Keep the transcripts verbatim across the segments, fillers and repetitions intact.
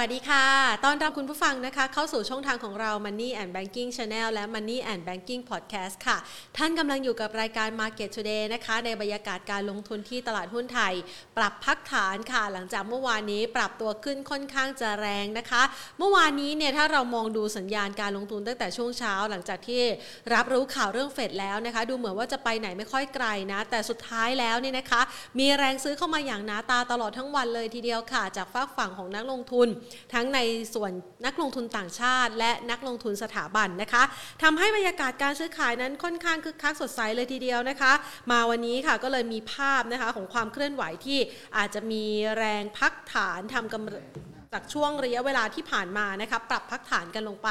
สวัสดีค่ะต้อนรับคุณผู้ฟังนะคะเข้าสู่ช่องทางของเรา Money and Banking Channel และ Money and Banking Podcast ค่ะท่านกำลังอยู่กับรายการ Market Today นะคะในบรรยากาศการลงทุนที่ตลาดหุ้นไทยปรับพักฐานค่ะหลังจากเมื่อวานนี้ปรับตัวขึ้นค่อนข้างจะแรงนะคะเมื่อวานนี้เนี่ยถ้าเรามองดูสัญญาณการลงทุนตั้งแต่ช่วงเช้าหลังจากที่รับรู้ข่าวเรื่องเฟดแล้วนะคะดูเหมือนว่าจะไปไหนไม่ค่อยไกลนะแต่สุดท้ายแล้วเนี่ยนะคะมีแรงซื้อเข้ามาอย่างหนาตาตลอดทั้งวันเลยทีเดียวค่ะจากฝากฝั่งของนักลงทุนทั้งในส่วนนักลงทุนต่างชาติและนักลงทุนสถาบันนะคะทำให้บรรยากาศการซื้อขายนั้นค่อนข้างคึกคักสดใสเลยทีเดียวนะคะมาวันนี้ค่ะก็เลยมีภาพนะคะของความเคลื่อนไหวที่อาจจะมีแรงพักฐานทำกำไรจากช่วงระยะเวลาที่ผ่านมานะคะปรับพักฐานกันลงไป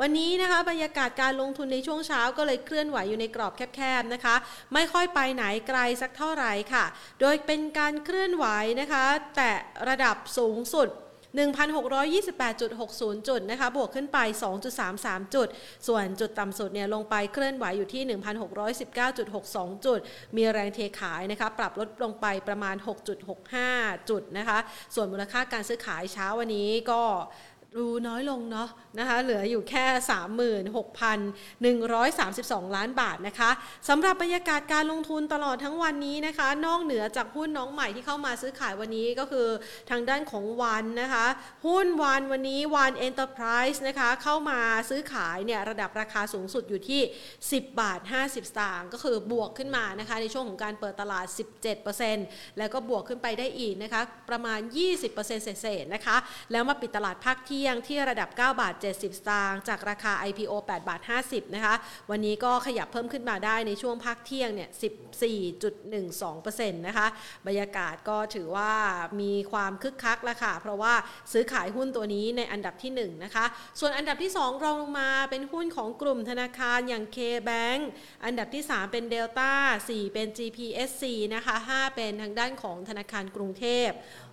วันนี้นะคะบรรยากาศการลงทุนในช่วงเช้าก็เลยเคลื่อนไหวอยู่ในกรอบแคบๆนะคะไม่ค่อยไปไหนไกลสักเท่าไหร่ค่ะโดยเป็นการเคลื่อนไหวนะคะแต่ระดับสูงสุดหนึ่งพันหกร้อยยี่สิบแปดจุดหกศูนย์ จุดนะคะบวกขึ้นไป สองจุดสามสาม จุดส่วนจุดต่ำสุดเนี่ยลงไปเคลื่อนไหวอยู่ที่ หนึ่งพันหกร้อยสิบเก้าจุดหกสอง จุดมีแรงเทขายนะคะปรับลดลงไปประมาณ หกจุดหกห้า จุดนะคะส่วนมูลค่าการซื้อขายเช้าวันนี้ก็ดูน้อยลงเนาะนะคะเหลืออยู่แค่ สามหมื่นหกพันหนึ่งร้อยสามสิบสอง ล้านบาทนะคะสำหรับบรรยากาศการลงทุนตลอดทั้งวันนี้นะคะนอกเหนือจากหุ้นน้องใหม่ที่เข้ามาซื้อขายวันนี้ก็คือทางด้านของวันนะคะหุ้นวันวันนี้วัน Enterprise นะคะเข้ามาซื้อขายเนี่ยระดับราคาสูงสุดอยู่ที่ สิบบาทห้าสิบสตางค์ก็คือบวกขึ้นมานะคะในช่วงของการเปิดตลาด สิบเจ็ดเปอร์เซ็นต์ แล้วก็บวกขึ้นไปได้อีกนะคะประมาณ ยี่สิบเปอร์เซ็นต์ เศษๆนะคะแล้วมาปิดตลาดภาคเที่ยงที่ระดับ เก้าบาทเจ็ดสิบสตางค์จากราคา ไอ พี โอ แปดบาทห้าสิบนะคะวันนี้ก็ขยับเพิ่มขึ้นมาได้ในช่วงภาคเที่ยงเนี่ย สิบสี่จุดหนึ่งสองเปอร์เซ็นต์ นะคะบรรยากาศก็ถือว่ามีความคึกคักละค่ะเพราะว่าซื้อขายหุ้นตัวนี้ในอันดับที่หนึ่งนะคะส่วนอันดับที่สองรองลงมาเป็นหุ้นของกลุ่มธนาคารอย่าง K Bank อันดับที่สามเป็น Delta สี่เป็น จี พี เอส ซี นะคะห้าเป็นทางด้านของธนาคารกรุงเทพ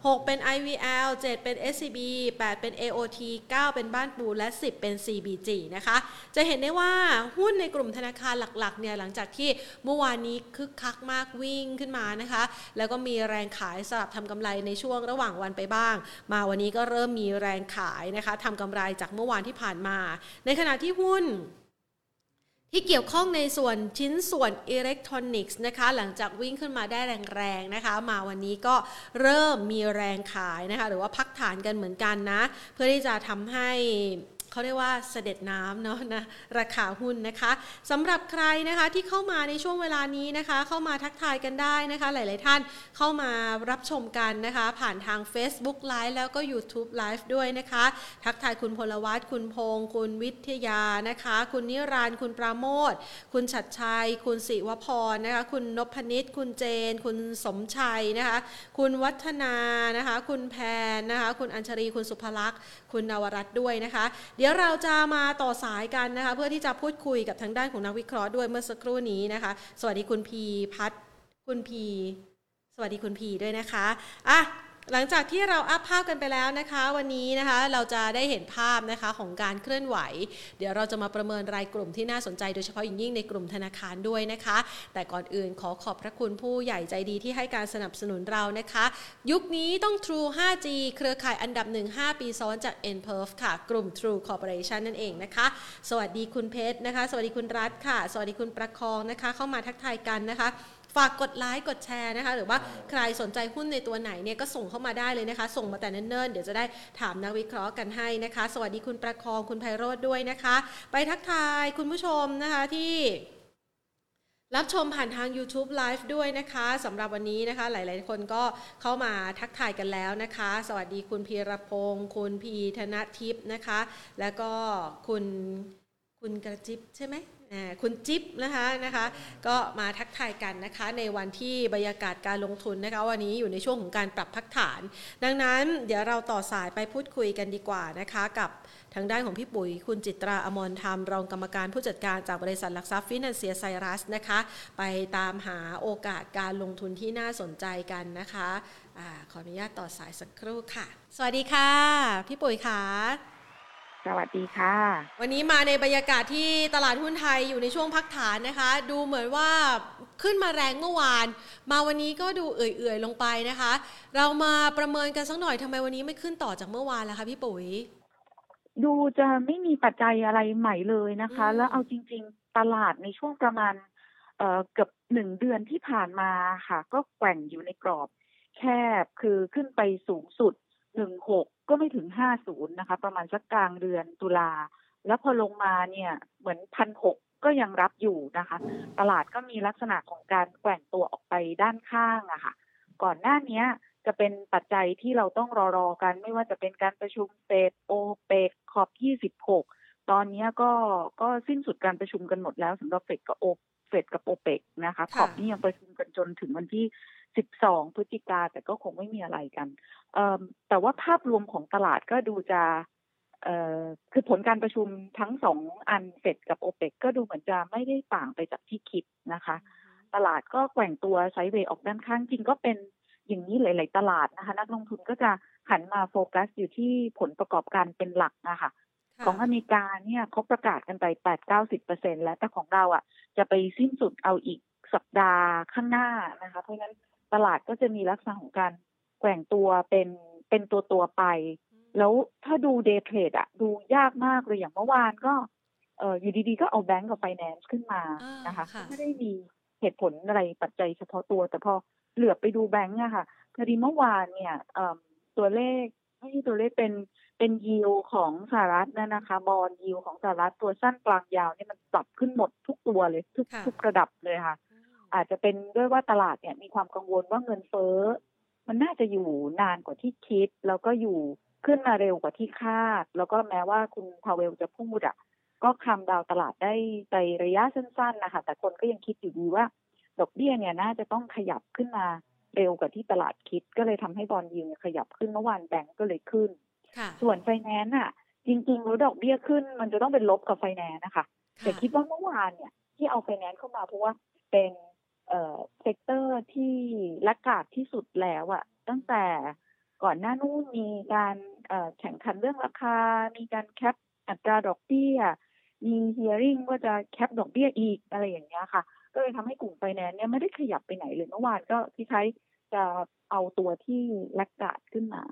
หกเป็น ไอ วี แอล เจ็ดเป็น เอส ซี บี แปดเป็น เอ โอ ที เก้าเป็นบ้านปูและสิบเป็น ซี บี จี นะคะจะเห็นได้ว่าหุ้นในกลุ่มธนาคารหลักๆเนี่ยหลังจากที่เมื่อวานนี้คึกคักมากวิ่งขึ้นมานะคะแล้วก็มีแรงขายสลับทำกำไรในช่วงระหว่างวันไปบ้างมาวันนี้ก็เริ่มมีแรงขายนะคะทำกำไรจากเมื่อวานที่ผ่านมาในขณะที่หุ้นที่เกี่ยวข้องในส่วนชิ้นส่วนอิเล็กทรอนิกส์นะคะหลังจากวิ่งขึ้นมาได้แรงๆนะคะมาวันนี้ก็เริ่มมีแรงขายนะคะหรือว่าพักฐานกันเหมือนกันนะเพื่อที่จะทำให้เขาเรียกว่าเสด็จน้ำเนาะนะราคาหุ้นนะคะสำหรับใครนะคะที่เข้ามาในช่วงเวลานี้นะคะเข้ามาทักทายกันได้นะคะหลายๆท่านเข้ามารับชมกันนะคะผ่านทาง Facebook Live แล้วก็ YouTube Live ด้วยนะคะทักทายคุณพลวัฒน์คุณพงษ์คุณวิทยานะคะคุณนิรันดร์คุณปราโมทคุณฉัตรชัยคุณศิวพรนะคะคุณนพนิชคุณเจนคุณสมชัยนะคะคุณวัฒนานะคะคุณแพนนะคะคุณอัญชลีคุณสุภลักษณ์คุณนวรัตน์ด้วยนะคะเดี๋ยวเราจะมาต่อสายกันนะคะเพื่อที่จะพูดคุยกับทางด้านของนักวิเคราะห์ด้วยเมื่อสักครู่นี้นะคะสวัสดีคุณพีพัฒน์คุณพีสวัสดีคุณพีด้วยนะคะอ่ะหลังจากที่เราอัพภาพกันไปแล้วนะคะวันนี้นะคะเราจะได้เห็นภาพนะคะของการเคลื่อนไหวเดี๋ยวเราจะมาประเมินรายกลุ่มที่น่าสนใจโดยเฉพาะอย่างยิ่งในกลุ่มธนาคารด้วยนะคะแต่ก่อนอื่นขอขอบพระคุณผู้ใหญ่ใจดีที่ให้การสนับสนุนเรานะคะยุคนี้ต้อง True ไฟว์จี เครือข่ายอันดับหนึ่ง ห้าปีซ้อนจาก Enverf ค่ะกลุ่ม True Corporation นั่นเองนะคะสวัสดีคุณเพชรนะคะสวัสดีคุณรัตน์ค่ะสวัสดีคุณประคองนะคะเข้ามาทักทายกันนะคะฝากกดไลค์กดแชร์นะคะหรือว่าใครสนใจหุ้นในตัวไหนเนี่ยก็ส่งเข้ามาได้เลยนะคะส่งมาแต่เนิ่นๆเดี๋ยวจะได้ถามนักวิเคราะห์กันให้นะคะสวัสดีคุณประคองคุณไพโรจน์ด้วยนะคะไปทักทายคุณผู้ชมนะคะที่รับชมผ่านทาง YouTube Live ด้วยนะคะสำหรับวันนี้นะคะหลายๆคนก็เข้ามาทักทายกันแล้วนะคะสวัสดีคุณพีรพงศ์คุณพีธนทิพย์นะคะแล้วก็คุณคุณกระจิบใช่ไหมคุณจิ๊บนะคะนะคะก็มาทักทายกันนะคะในวันที่บรรยากาศการลงทุนนะคะวันนี้อยู่ในช่วงของการปรับพักฐานดังนั้นเดี๋ยวเราต่อสายไปพูดคุยกันดีกว่านะคะกับทางด้านของพี่ปุ๋ยคุณจิตราอมรธรรมรองกรรมการผู้จัดการจากบริษัทหลักทรัพย์ฟินันเซียไซรัสนะคะไปตามหาโอกาสการลงทุนที่น่าสนใจกันนะคะอ่าขออนุญาตต่อสายสักครู่ค่ะสวัสดีค่ะพี่ปุ๋ยค่ะ สวัสดีค่ะวันนี้มาในบรรยากาศที่ตลาดหุ้นไทยอยู่ในช่วงพักฐานนะคะดูเหมือนว่าขึ้นมาแรงเมื่อวานมาวันนี้ก็ดูเอื่อยๆลงไปนะคะเรามาประเมินกันสักหน่อยทำไมวันนี้ไม่ขึ้นต่อจากเมื่อวานล่ะคะพี่ปุ๋ยดูจะไม่มีปัจจัยอะไรใหม่เลยนะคะแล้วเอาจริงๆตลาดในช่วงประมาณเอ่อเกือบหนึ่งเดือนที่ผ่านมาค่ะก็แกว่งอยู่ในกรอบแคบคือขึ้นไปสูงสุดสิบหกก็ไม่ถึงห้าสิบนะคะประมาณสักกลางเดือนตุลาแล้วพอลงมาเนี่ยเหมือน หนึ่งพันหกร้อย ก็ยังรับอยู่นะคะตลาดก็มีลักษณะของการแกว่งตัวออกไปด้านข้างอะค่ะก่อนหน้านี้จะเป็นปัจจัยที่เราต้องรอๆกันไม่ว่าจะเป็นการประชุมเฟดโอเปกขอบยี่สิบหกตอนนี้ก็ก็สิ้นสุดการประชุมกันหมดแล้วสำหรับเฟดกับโอเฟดกับโอเปกนะคะขอบนี้ยังประชุมกันจนถึงวันที่สิบสองพฤศจิกาแต่ก็คงไม่มีอะไรกันแต่ว่าภาพรวมของตลาดก็ดูจะคือผลการประชุมทั้งสองอันเฟดกับโอเปกก็ดูเหมือนจะไม่ได้ต่างไปจากที่คิดนะคะตลาดก็แกว่งตัวไซด์เวย์ออกด้านข้างจริงก็เป็นอย่างนี้หลายๆตลาดนะคะนักลงทุนก็จะหันมาโฟกัสอยู่ที่ผลประกอบการเป็นหลักนะคะของอเมริกาเนี่ยเขาประกาศกันไป แปดสิบถึงเก้าสิบเปอร์เซ็นต์ แล้วแต่ของเราอ่ะจะไปสิ้นสุดเอาอีกสัปดาห์ข้างหน้านะคะเพราะฉะนั้นตลาดก็จะมีลักษณะของการแกว่งตัวเป็นเป็นตัวตัวไปแล้วถ้าดูเดย์เทรดอ่ะดูยากมากเลยอย่างเมื่อวานก็เอ่ออยู่ดีๆก็เอาแบงก์กับไฟแนนซ์ขึ้นมานะคะไม่ได้มีเหตุผลอะไรปัจจัยเฉพาะตัวแต่พอเหลือบไปดูแบงก์อะค่ะพอดีเมื่อวานเนี่ยเอ่อตัวเลขไม่ใช่ตัวเลขเป็นเป็นยิวของสหรัฐนั่นนะคะบอนด์ยิวของสหรัฐตัวสั้นกลางยาวนี่มันปรับขึ้นหมดทุกตัวเลยทุกทุกระดับเลยค่ะอาจจะเป็นด้วยว่าตลาดเนี่ยมีความกังวลว่าเงินเฟ้อมันน่าจะอยู่นานกว่าที่คิดแล้วก็อยู่ขึ้นมาเร็วกว่าที่คาดแล้วก็แม้ว่าคุณพาเวลจะพูดอ่ะก็คำดาวตลาดได้ในระยะสั้นๆนะคะแต่คนก็ยังคิดอยู่ดีว่าดอกเบี้ยเนี่ยน่าจะต้องขยับขึ้นมาเร็วกว่าที่ตลาดคิดก็เลยทำให้บอนด์ยิลด์ขยับขึ้นเมื่อวานแบงก์ก็เลยขึ้นส่วนไฟแนนซ์อ่ะจริงๆแล้วดอกเบี้ยขึ้นมันจะต้องเป็นลบกับไฟแนนซ์นะคะแต่คิดว่าเมื่อวานเนี่ยที่เอาไฟแนนซ์เข้ามาเพราะว่าเป็นเอ่อเซกเตอร์ที่ละกาดที่สุดแล้วอ่ะตั้งแต่ก่อนหน้านู้นมีการเอ่อแข่งขันเรื่องราคามีการแคปอัตราดอกเบี้ยมีเฮียริ่งว่าจะแคปดอกเบี้ยอีกอะไรอย่างเงี้ยค่ะก็เลยทำให้กลุ่มไฟแนนซ์เนี่ยไม่ได้ขยับไปไหนเลยเมื่อวานก็ที่ใช้จะเอาตัวที่ละกาดขึ้นมา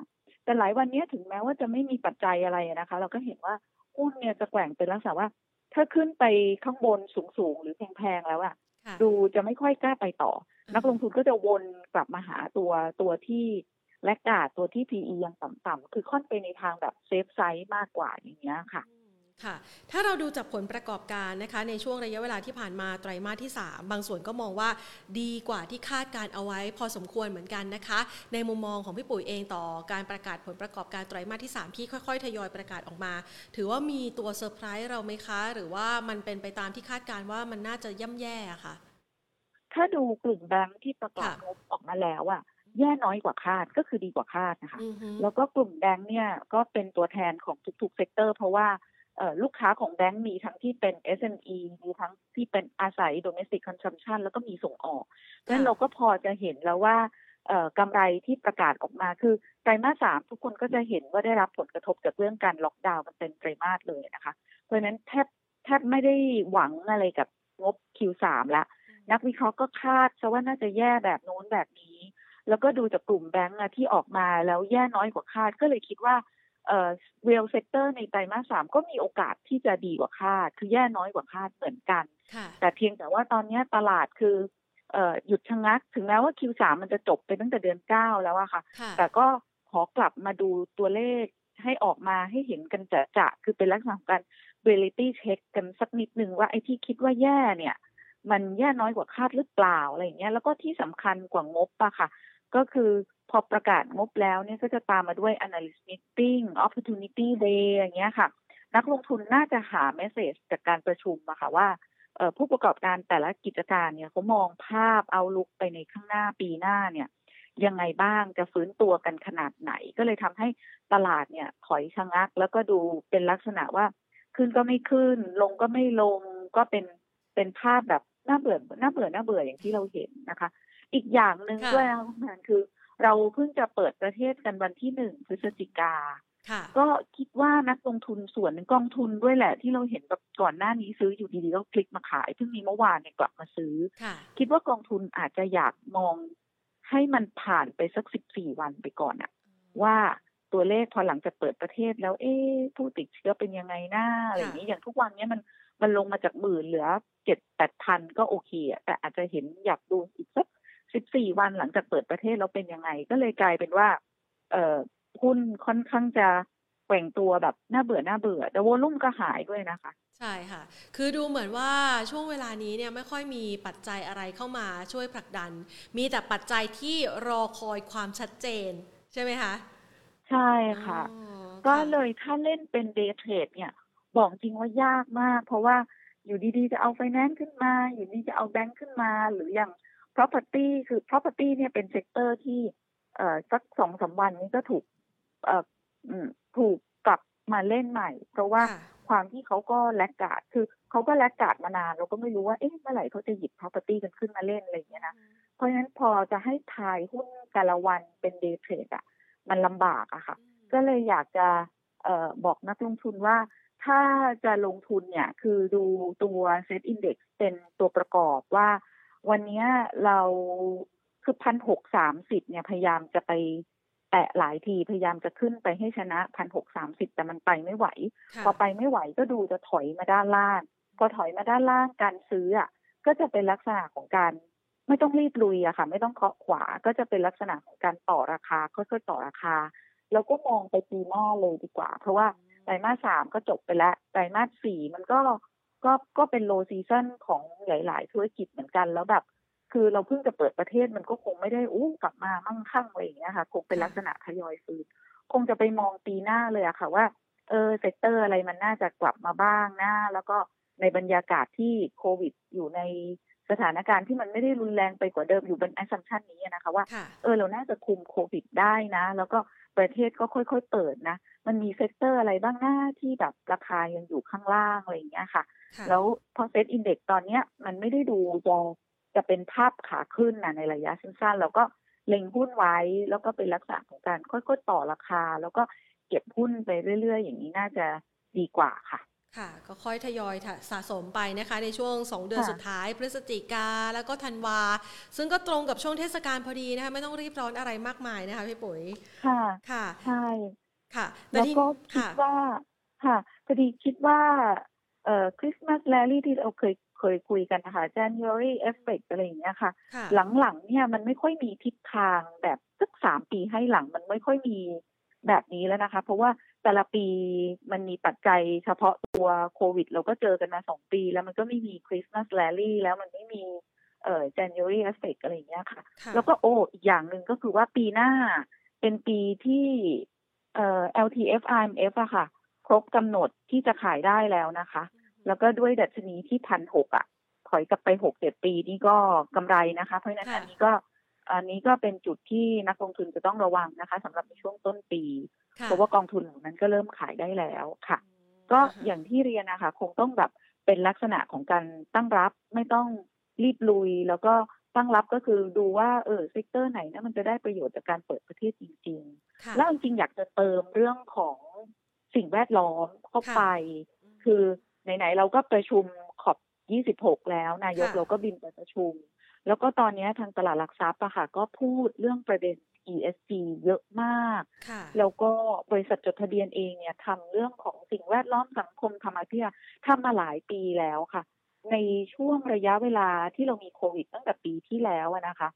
แต่หลายวันนี้ถึงแม้ว่าจะไม่มีปัจจัยอะไรนะคะเราก็เห็นว่าหุ้นเนี่ยจะแกว่งเป็นลักษณะว่าถ้าขึ้นไปข้างบนสูงๆหรือแพงๆแล้วอ่ะดูจะไม่ค่อยกล้าไปต่อนักลงทุนก็จะวนกลับมาหาตัวตัวที่แลกกาดตัวที่ พี อี ยังต่ำๆคือค่อนไปในทางแบบเซฟไซส์มากกว่าอย่างเงี้ยค่ะค่ะถ้าเราดูจากผลประกอบการนะคะในช่วงระยะเวลาที่ผ่านมาไตรมาสที่สามบางส่วนก็มองว่าดีกว่าที่คาดการเอาไว้พอสมควรเหมือนกันนะคะในมุมมองของพี่ปุ๋ยเองต่อการประกาศผลประกอบการไตรมาสที่สามที่ค่อยๆทยอยประกาศออกมาถือว่ามีตัวเซอร์ไพรส์เราไหมคะหรือว่ามันเป็นไปตามที่คาดการว่ามันน่าจะย่ำแย่ค่ะถ้าดูกลุ่มแบงก์ที่ประกาศงบออกมาแล้วอะแย่น้อยกว่าคาดก็คือดีกว่าคาดนะคะแล้วก็กลุ่มแบงก์เนี่ยก็เป็นตัวแทนของทุกๆเซกเตอร์เพราะว่าลูกค้าของแบงก์มีทั้งที่เป็น เอส เอ็ม อี มีทั้งที่เป็นอาศัย domestic consumption แล้วก็มีส่งออกเพราะฉะนั้นเราก็พอจะเห็นแล้วว่ากำไรที่ประกาศออกมาคือไตรมาสสามทุกคนก็จะเห็นว่าได้รับผลกระทบจากเรื่องการล็อกดาวน์มันเป็นไตรมาสเลยนะคะเพราะฉะนั้นแทบแทบไม่ได้หวังอะไรกับงบ คิว สาม ละนักวิเคราะห์ก็คาดซะว่าน่าจะแย่แบบโน้นแบบนี้แล้วก็ดูจากกลุ่มแบงก์ที่ออกมาแล้วแย่น้อยกว่าคาดก็เลยคิดว่าเอ่อ real sector ในไตรมาสสามก็มีโอกาสที่จะดีกว่าคาดคือแย่น้อยกว่าคาดเหมือนกันแต่เพียงแต่ว่าตอนนี้ตลาดคือเอ่อหยุดชะงักถึงแม้ว่า คิว สาม มันจะจบไปตั้งแต่เดือนเก้าแล้วอะค่ะแต่ก็ขอกลับมาดูตัวเลขให้ออกมาให้เห็นกันจะๆคือเป็นลักษณะของการ reality check กันสักนิดนึงว่าไอ้ที่คิดว่าแย่เนี่ยมันแย่น้อยกว่าคาดหรือเปล่าอะไรอย่างเงี้ยแล้วก็ที่สำคัญกว่างบอะค่ะก็คือพอประกาศงบแล้วเนี่ยก็จะตามมาด้วย analyst meeting opportunity day อย่างเงี้ยค่ะนักลงทุนน่าจะหาเมสเสจจากการประชุมอะค่ะว่าผู้ประกอบการแต่ละกิจการเนี่ยเขามองภาพเอาลุกไปในข้างหน้าปีหน้าเนี่ยยังไงบ้างจะฟื้นตัวกันขนาดไหนก็เลยทำให้ตลาดเนี่ยถอยชะงักแล้วก็ดูเป็นลักษณะว่าขึ้นก็ไม่ขึ้นลงก็ไม่ลงก็เป็นเป็นภาพแบบน่าเบื่อน่าเบื่อน่าเบื่ออย่างที่เราเห็นนะคะอีกอย่างนึงด้วยค่ะคือเราเพิ่งจะเปิดประเทศกันวันที่หนึ่งพฤศจิกา ก็คิดว่านักลงทุนส่วนหนึ่งกองทุนด้วยแหละที่เราเห็นแบบก่อนหน้านี้ซื้ออยู่ดีๆก็คลิกมาขายเพิ่งมีเมื่อวานเนี่ยกลับมาซื้อคิดว่ากองทุนอาจจะอยากมองให้มันผ่านไปสักสิบสี่วันไปก่อนอะว่าตัวเลขพอหลังจากเปิดประเทศแล้วเอ๊ะผู้ติดเชื้อเป็นยังไงหน้าอะไรอย่างนี้อย่างทุกวันเนี้ยมันมันลงมาจากหมื่นเหลือ เจ็ดถึงแปดพัน ก็โอเคอะแต่อาจจะเห็นอยากดูอีกสักสิบสี่วันหลังจากเปิดประเทศแล้วเป็นยังไงก็เลยกลายเป็นว่าเอ่อหุ้นค่อนข้างจะแกว่งตัวแบบน่าเบื่อน่าเบื่อแต่วอลุ่มก็หายด้วยนะคะใช่ค่ะคือดูเหมือนว่าช่วงเวลานี้เนี่ยไม่ค่อยมีปัจจัยอะไรเข้ามาช่วยผลักดันมีแต่ปัจจัยที่รอคอยความชัดเจนใช่ไหมคะใช่ค่ะก็เลยถ้าเล่นเป็น day trade เนี่ยบอกจริงว่ายากมากเพราะว่าอยู่ดีๆจะเอาไฟแนนซ์ขึ้นมาอยู่ดีจะเอาแบงค์ขึ้นมาหรืออย่าง property คือ property เนี่ยเป็นเซกเตอร์ที่เอ่อสัก สองถึงสาม วันนี้ก็ถูกเอ่อถูกกลับมาเล่นใหม่เพราะว่าความที่เขาก็แลกการ์ดคือเขาก็แลกการ์ดมานานเราก็ไม่รู้ว่าเอ๊ะเมื่อไหร่เขาจะหยิบ property กันขึ้นมาเล่นอะไรอย่างเงี้ยนะเพราะฉะนั้นพอจะให้ทายหุ้นแต่ละวันเป็น day trade อ่ะมันลำบากอะค่ะก็เลยอยากจะเอ่อบอกนักลงทุนว่าถ้าจะลงทุนเนี่ยคือดูตัว Set Index เป็นตัวประกอบว่าวันนี้เราคือ หนึ่งพันหกร้อยสามสิบ เนี่ยพยายามจะไปแตะหลายทีพยายามจะขึ้นไปให้ชนะ หนึ่งพันหกร้อยสามสิบ แต่มันไปไม่ไหวพอไปไม่ไหวก็ดูจะถอยมาด้านล่างพอถอยมาด้านล่างการซื้ออ่ะก็จะเป็นลักษณะของการไม่ต้องรีบลุยอะค่ะไม่ต้องเคาะขวาก็จะเป็นลักษณะของการต่อราคาค่อยๆต่อราคาแล้วก็มองไปปีหน้าเลยดีกว่าเพราะว่าไตรมาสสามก็จบไปแล้วไตรมาสสี่มันก็ก็ก็เป็นโลซีซั่นของหลายๆธุรกิจเหมือนกันแล้วแบบคือเราเพิ่งจะเปิดประเทศมันก็คงไม่ได้อู้กลับมามั่งคั่งอะไรอย่างเงี้ยค่ะคงเป็นลักษณะทยอยฟื้นคงจะไปมองปีหน้าเลยอะค่ะว่าเออเซกเตอร์อะไรมันน่าจะกลับมาบ้างนะแล้วก็ในบรรยากาศที่โควิดอยู่ในสถานการณ์ที่มันไม่ได้รุนแรงไปกว่าเดิมอยู่บน assumption นี้นะคะว่าเออเราน่าจะคุมโควิดได้นะแล้วก็ประเทศก็ค่อยๆเปิดนะมันมีเซกเตอร์อะไรบ้างหน้าที่แบบราคายังอยู่ข้างล่างอะไรอย่างเงี้ยค่ะแล้วพอเซตอินเด็กซ์ตอนเนี้ยมันไม่ได้ดูจะจะเป็นภาพขาขึ้นนะในระยะสั้นๆแล้วก็เล็งหุ้นไว้แล้วก็เป็นลักษณะของการค่อยๆต่อราคาแล้วก็เก็บหุ้นไปเรื่อยๆอย่างนี้น่าจะดีกว่าค่ะค่ะก็ค่อยทยอยสะสมไปนะคะในช่วงสองเดือนสุดท้ายพฤศจิกาแล้วก็ธันวาซึ่งก็ตรงกับช่วงเทศกาลพอดีนะคะไม่ต้องรีบร้อนอะไรมากมายนะคะพี่ปุ๋ยค่ะค่ะใช่ค่ะแล้วก็คิดว่าค่ะพอดีคิดว่าเอ่อคริสต์มาสแรลลี่ที่เราเคยเคยคุยกันนะคะ January effect อะไรอย่างเงี้ยค่ะหลังๆเนี่ยมันไม่ค่อยมีทิศทางแบบสักสามปีให้หลังมันไม่ค่อยมีแบบนี้แล้วนะคะเพราะว่าแต่ละปีมันมีปัจจัยเฉพาะตัวโควิดเราก็เจอกันมาสองปีแล้วมันก็ไม่มีคริสต์มาสแรลลี่แล้วมันไม่มีเอ่อ January effect อะไรอย่างเงี้ยค่ะแล้วก็โอ้อีกอย่างนึงก็คือว่าปีหน้าเป็นปีที่เอ่อ แอล ที เอฟ ไอ เอ็ม เอฟ อะค่ะครบกำหนดที่จะขายได้แล้วนะคะแล้วก็ด้วยดัชนีที่ หนึ่งพันหกร้อย อ่ะถอยกลับไป หกถึงเจ็ด ปีนี่ก็กำไรนะคะเพราะฉะนั้นอันนี้ก็อันนี้ก็เป็นจุดที่นักลงทุนจะต้องระวังนะคะสำหรับในช่วงต้นปีเพราะว่ากองทุนเหล่านั้นก็เริ่มขายได้แล้วค่ะก็อย่างที่เรียนนะคะคงต้องแบบเป็นลักษณะของการตั้งรับไม่ต้องรีบลุยแล้วก็ตั้งรับก็คือดูว่าเออเซกเตอร์ไหนนะมันจะได้ประโยชน์จากการเปิดประเทศจริงๆแล้วจริงๆอยากจะเติมเรื่องของสิ่งแวดล้อมเข้าไปคือไหนๆเราก็ประชุมขอบยี่สิบหกแล้วนายกเราก็บินไปประชุมแล้วก็ตอนนี้ทางตลาดหลักทรัพย์อะค่ะก็พูดเรื่องประเด็น อี เอส จี เยอะมากแล้วก็บริษัทจดทะเบียนเองเนี่ยทำเรื่องของสิ่งแวดล้อมสังคมธรรมะเพียรทำมาหลายปีแล้วค่ะในช่วงระยะเวลาที่เรามีโควิดตั้งแต่ปีที่แล้วนะคะ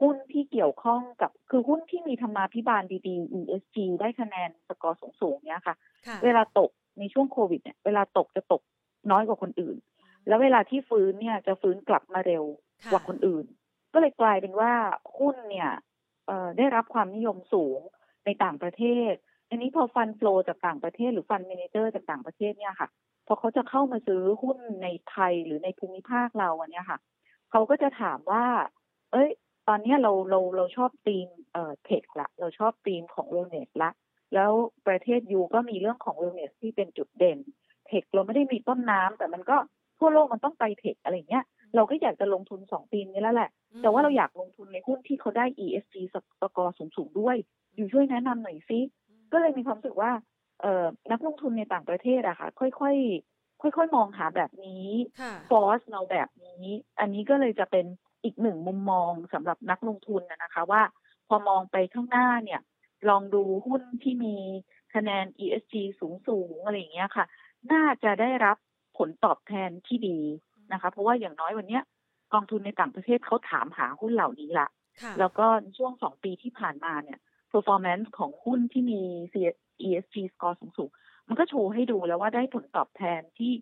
หุ้นที่เกี่ยวข้องกับคือหุ้นที่มีธรรมาภิบาลดีๆ อี เอส จี ได้คะแนนสกอร์สูงๆเนี่ยค่ะเวลาตกในช่วงโควิดเนี่ยเวลาตกจะตกน้อยกว่าคนอื่นแล้วเวลาที่ฟื้นเนี่ยจะฟื้นกลับมาเร็วกว่าคนอื่นก็เลยกลายเป็นว่าหุ้นเนี่ยได้รับความนิยมสูงในต่างประเทศอันนี้พอฟันโฟลจากต่างประเทศหรือฟันเมเนเจอร์จากต่างประเทศเนี่ยค่ะพอเขาจะเข้ามาซื้อหุ้นในไทยหรือในภูมิภาคเราอันเนี้ยค่ะเขาก็จะถามว่าเอ้ยตอนนี้เราเราเราชอบธีมเอ่อเทคละเราชอบธีมของโรเนสละแล้วประเทศยูก็มีเรื่องของโรเนสที่เป็นจุดเด่นเทคเราไม่ได้มีต้นน้ำแต่มันก็ทั่วโลกมันต้องไปเทคอะไรเงี้ยเราก็อยากจะลงทุนสองปีนี้แล้วแหละแต่ว่าเราอยากลงทุนในหุ้นที่เขาได้ อี เอส จี สกอร์สูงๆด้วยอยู่ช่วยแนะนำหน่อยซิ ก็เลยมีความรู้สึกว่านักลงทุนในต่างประเทศอะค่ะค่อยๆค่อยๆมองหาแบบนี้ฟอร์สเราแบบนี้อันนี้ก็เลยจะเป็นอีกหนึ่งมุมมองสำหรับนักลงทุนนะคะว่าพอมองไปข้างหน้าเนี่ยลองดูหุ้นที่มีคะแนน อี เอส จี สูงๆอะไรอย่างเงี้ยค่ะน่าจะได้รับผลตอบแทนที่ดีนะคะเพราะว่าอย่างน้อยวันนี้กองทุนในต่างประเทศเขาถามหาหุ้นเหล่านี้ละแล้วก็ช่วงสองปีที่ผ่านมาเนี่ย performance ของหุ้นที่มี อี เอส จี score สูงๆมันก็โชว์ให้ดูแล้วว่าได้ผลตอบแทนที่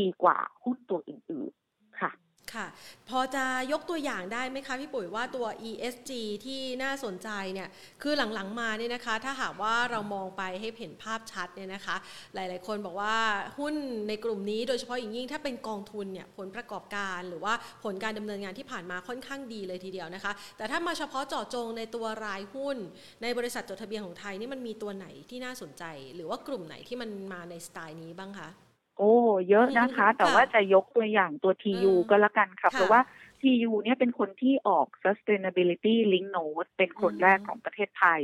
ดีกว่าหุ้นตัวอื่นๆค่ะค่ะพอจะยกตัวอย่างได้ไหมคะพี่ปุ๋ยว่าตัว อี เอส จี ที่น่าสนใจเนี่ยคือหลังๆมาเนี่ยนะคะถ้าหากว่าเรามองไปให้เห็นภาพชัดเนี่ยนะคะหลายๆคนบอกว่าหุ้นในกลุ่มนี้โดยเฉพาะอย่างยิ่งถ้าเป็นกองทุนเนี่ยผลประกอบการหรือว่าผลการดำเนินงานที่ผ่านมาค่อนข้างดีเลยทีเดียวนะคะแต่ถ้ามาเฉพาะเจาะจงในตัวรายหุ้นในบริษัทจดทะเบียนของไทยนี่มันมีตัวไหนที่น่าสนใจหรือว่ากลุ่มไหนที่มันมาในสไตล์นี้บ้างคะโอ้เยอะนะคะแต่ว่าจะยกตัวอย่างตัว ที ยู ก็แล้วกันค่ะเพราะว่า ที ยู เนี่ยเป็นคนที่ออก Sustainability Link Note เป็นคนแรกของประเทศไทย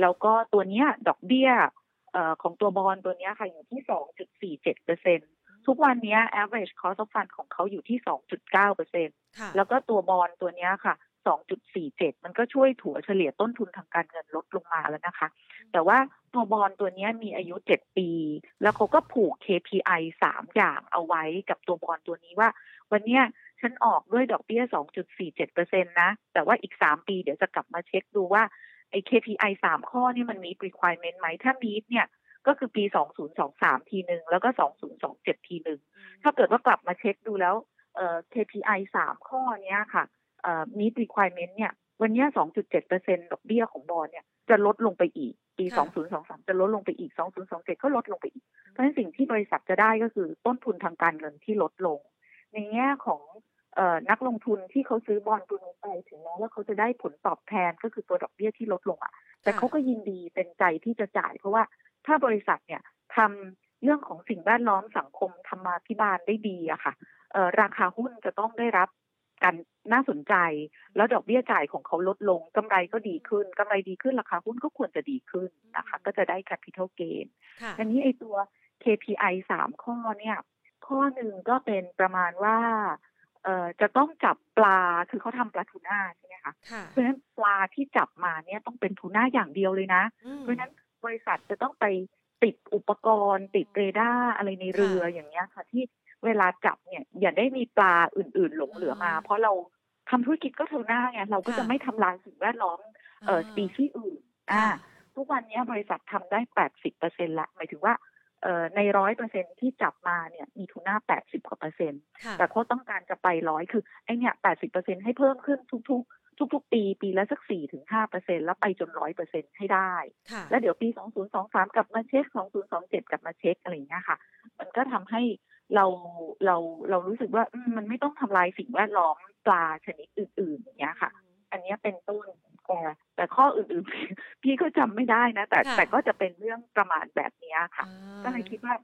แล้วก็ตัวเนี้ยดอกเบี้ยเอ่อของตัวบอนด์ตัวเนี้ยค่ะอยู่ที่ สองจุดสี่เจ็ดเปอร์เซ็นต์ ทุกวันเนี้ย average cost of fund ของเขาอยู่ที่ สองจุดเก้าเปอร์เซ็นต์ แล้วก็ตัวบอนด์ตัวเนี้ยค่ะ สองจุดสี่เจ็ด มันก็ช่วยถัวเฉลี่ยต้นทุนทางการเงินลดลงมาแล้วนะคะแต่ว่าตัวบอลตัวนี้มีอายุเจ็ดปีแล้วเขาก็ผูก เค พี ไอ สามอย่างเอาไว้กับตัวบอลตัวนี้ว่าวันนี้ฉันออกด้วยดอกเบี้ย สองจุดสี่เจ็ดเปอร์เซ็นต์ นะแต่ว่าอีกสามปีเดี๋ยวจะกลับมาเช็คดูว่าไอ้ เค พี ไอ สามข้อนี่มันมี requirement ไหมถ้ามีเนี่ยก็คือปีสองพันยี่สิบสามทีนึงแล้วก็สองพันยี่สิบเจ็ดทีนึงถ้าเกิดว่ากลับมาเช็คดูแล้วเอ่อ เค พี ไอ สามข้อเนี้ยค่ะเอ่อมี requirement เนี่ยวันนี้ สองจุดเจ็ดเปอร์เซ็นต์ ดอกเบี้ยของบอลเนี่ยจะลดลงไปอีกปีสองพันยี่สิบสามจะลดลงไปอีกสองพันยี่สิบเจ็ดก็ลดลงไปอีกเพราะฉะนั้นสิ่งที่บริษัทจะได้ก็คือต้นทุนทางการเงินที่ลดลงในแง่ของเอ่อนักลงทุนที่เขาซื้อบอนด์ตัวนี้ไปถึงแม้ว่าเขาจะได้ผลตอบแทนก็คือตัวดอกเบี้ยที่ลดลงอ่ะแต่เขาก็ยินดีเป็นใจที่จะจ่ายเพราะว่าถ้าบริษัทเนี่ยทำเรื่องของสิ่งแวดล้อมสังคมธรรมาภิบาลได้ดีอะค่ะเอ่อราคาหุ้นจะต้องได้รับการน่าสนใจแล้วดอกเบี้ยจ่ายของเขาลดลงกำไรก็ดีขึ้นกำไรดีขึ้นราคาหุ้นก็ควรจะดีขึ้นนะคะก็จะได้ capital gain อันนี้ไอ้ตัว เค พี ไอ สามข้อเนี่ยข้อหนึ่งก็เป็นประมาณว่าเอ่อจะต้องจับปลาคือเขาทำปลาทูน่าใช่ไหมคะเพราะฉะนั้นปลาที่จับมาเนี่ยต้องเป็นทูน่าอย่างเดียวเลยนะเพราะฉะนั้นบริษัทจะต้องไปติดอุปกรณ์ติดเรดาร์อะไรในเรืออย่างเงี้ยค่ะที่เวลาจับเนี่ยอย่าได้มีปลาอื่นๆหลงเหลือมาเพราะเราทำธุรกิจก็ทูน่าไงเราก็จะไม่ทำลายสิ่งแวดล้อมเอ่อสปีชีส์อื่นอ่าทุกวันนี้บริษัททำได้ แปดสิบเปอร์เซ็นต์ ละหมายถึงว่าเอ่อใน หนึ่งร้อยเปอร์เซ็นต์ ที่จับมาเนี่ยมีทูน่าแปดสิบกว่าเปอร์เซ็นต์แต่เขาต้องการจะไปหนึ่งร้อยคือไอ้เนี่ย แปดสิบเปอร์เซ็นต์ ให้เพิ่มขึ้นทุกๆทุกๆปีปีละสัก สี่ถึงห้าเปอร์เซ็นต์ แล้วไปจน หนึ่งร้อยเปอร์เซ็นต์ ให้ได้แล้วเดี๋ยวปีสองพันยี่สิบสามกลับมาเช็คสองพันยี่สิบเจ็ดกลับมาเช็คอะไรอย่างเงี้ยค่ะมันก็ทำให้เราเราเรารู้สึกว่ามันไม่ต้องทำลายสิ่งแวดล้อมปลาชนิดอื่นๆอย่างเงี้ยค่ะอันนี้เป็นต้นแต่แต่ข้ออื่นๆพี่ก็จำไม่ได้นะแต่แต่ก็จะเป็นเรื่องประมาณแบบนี้ค่ะก็เลยคิดว่า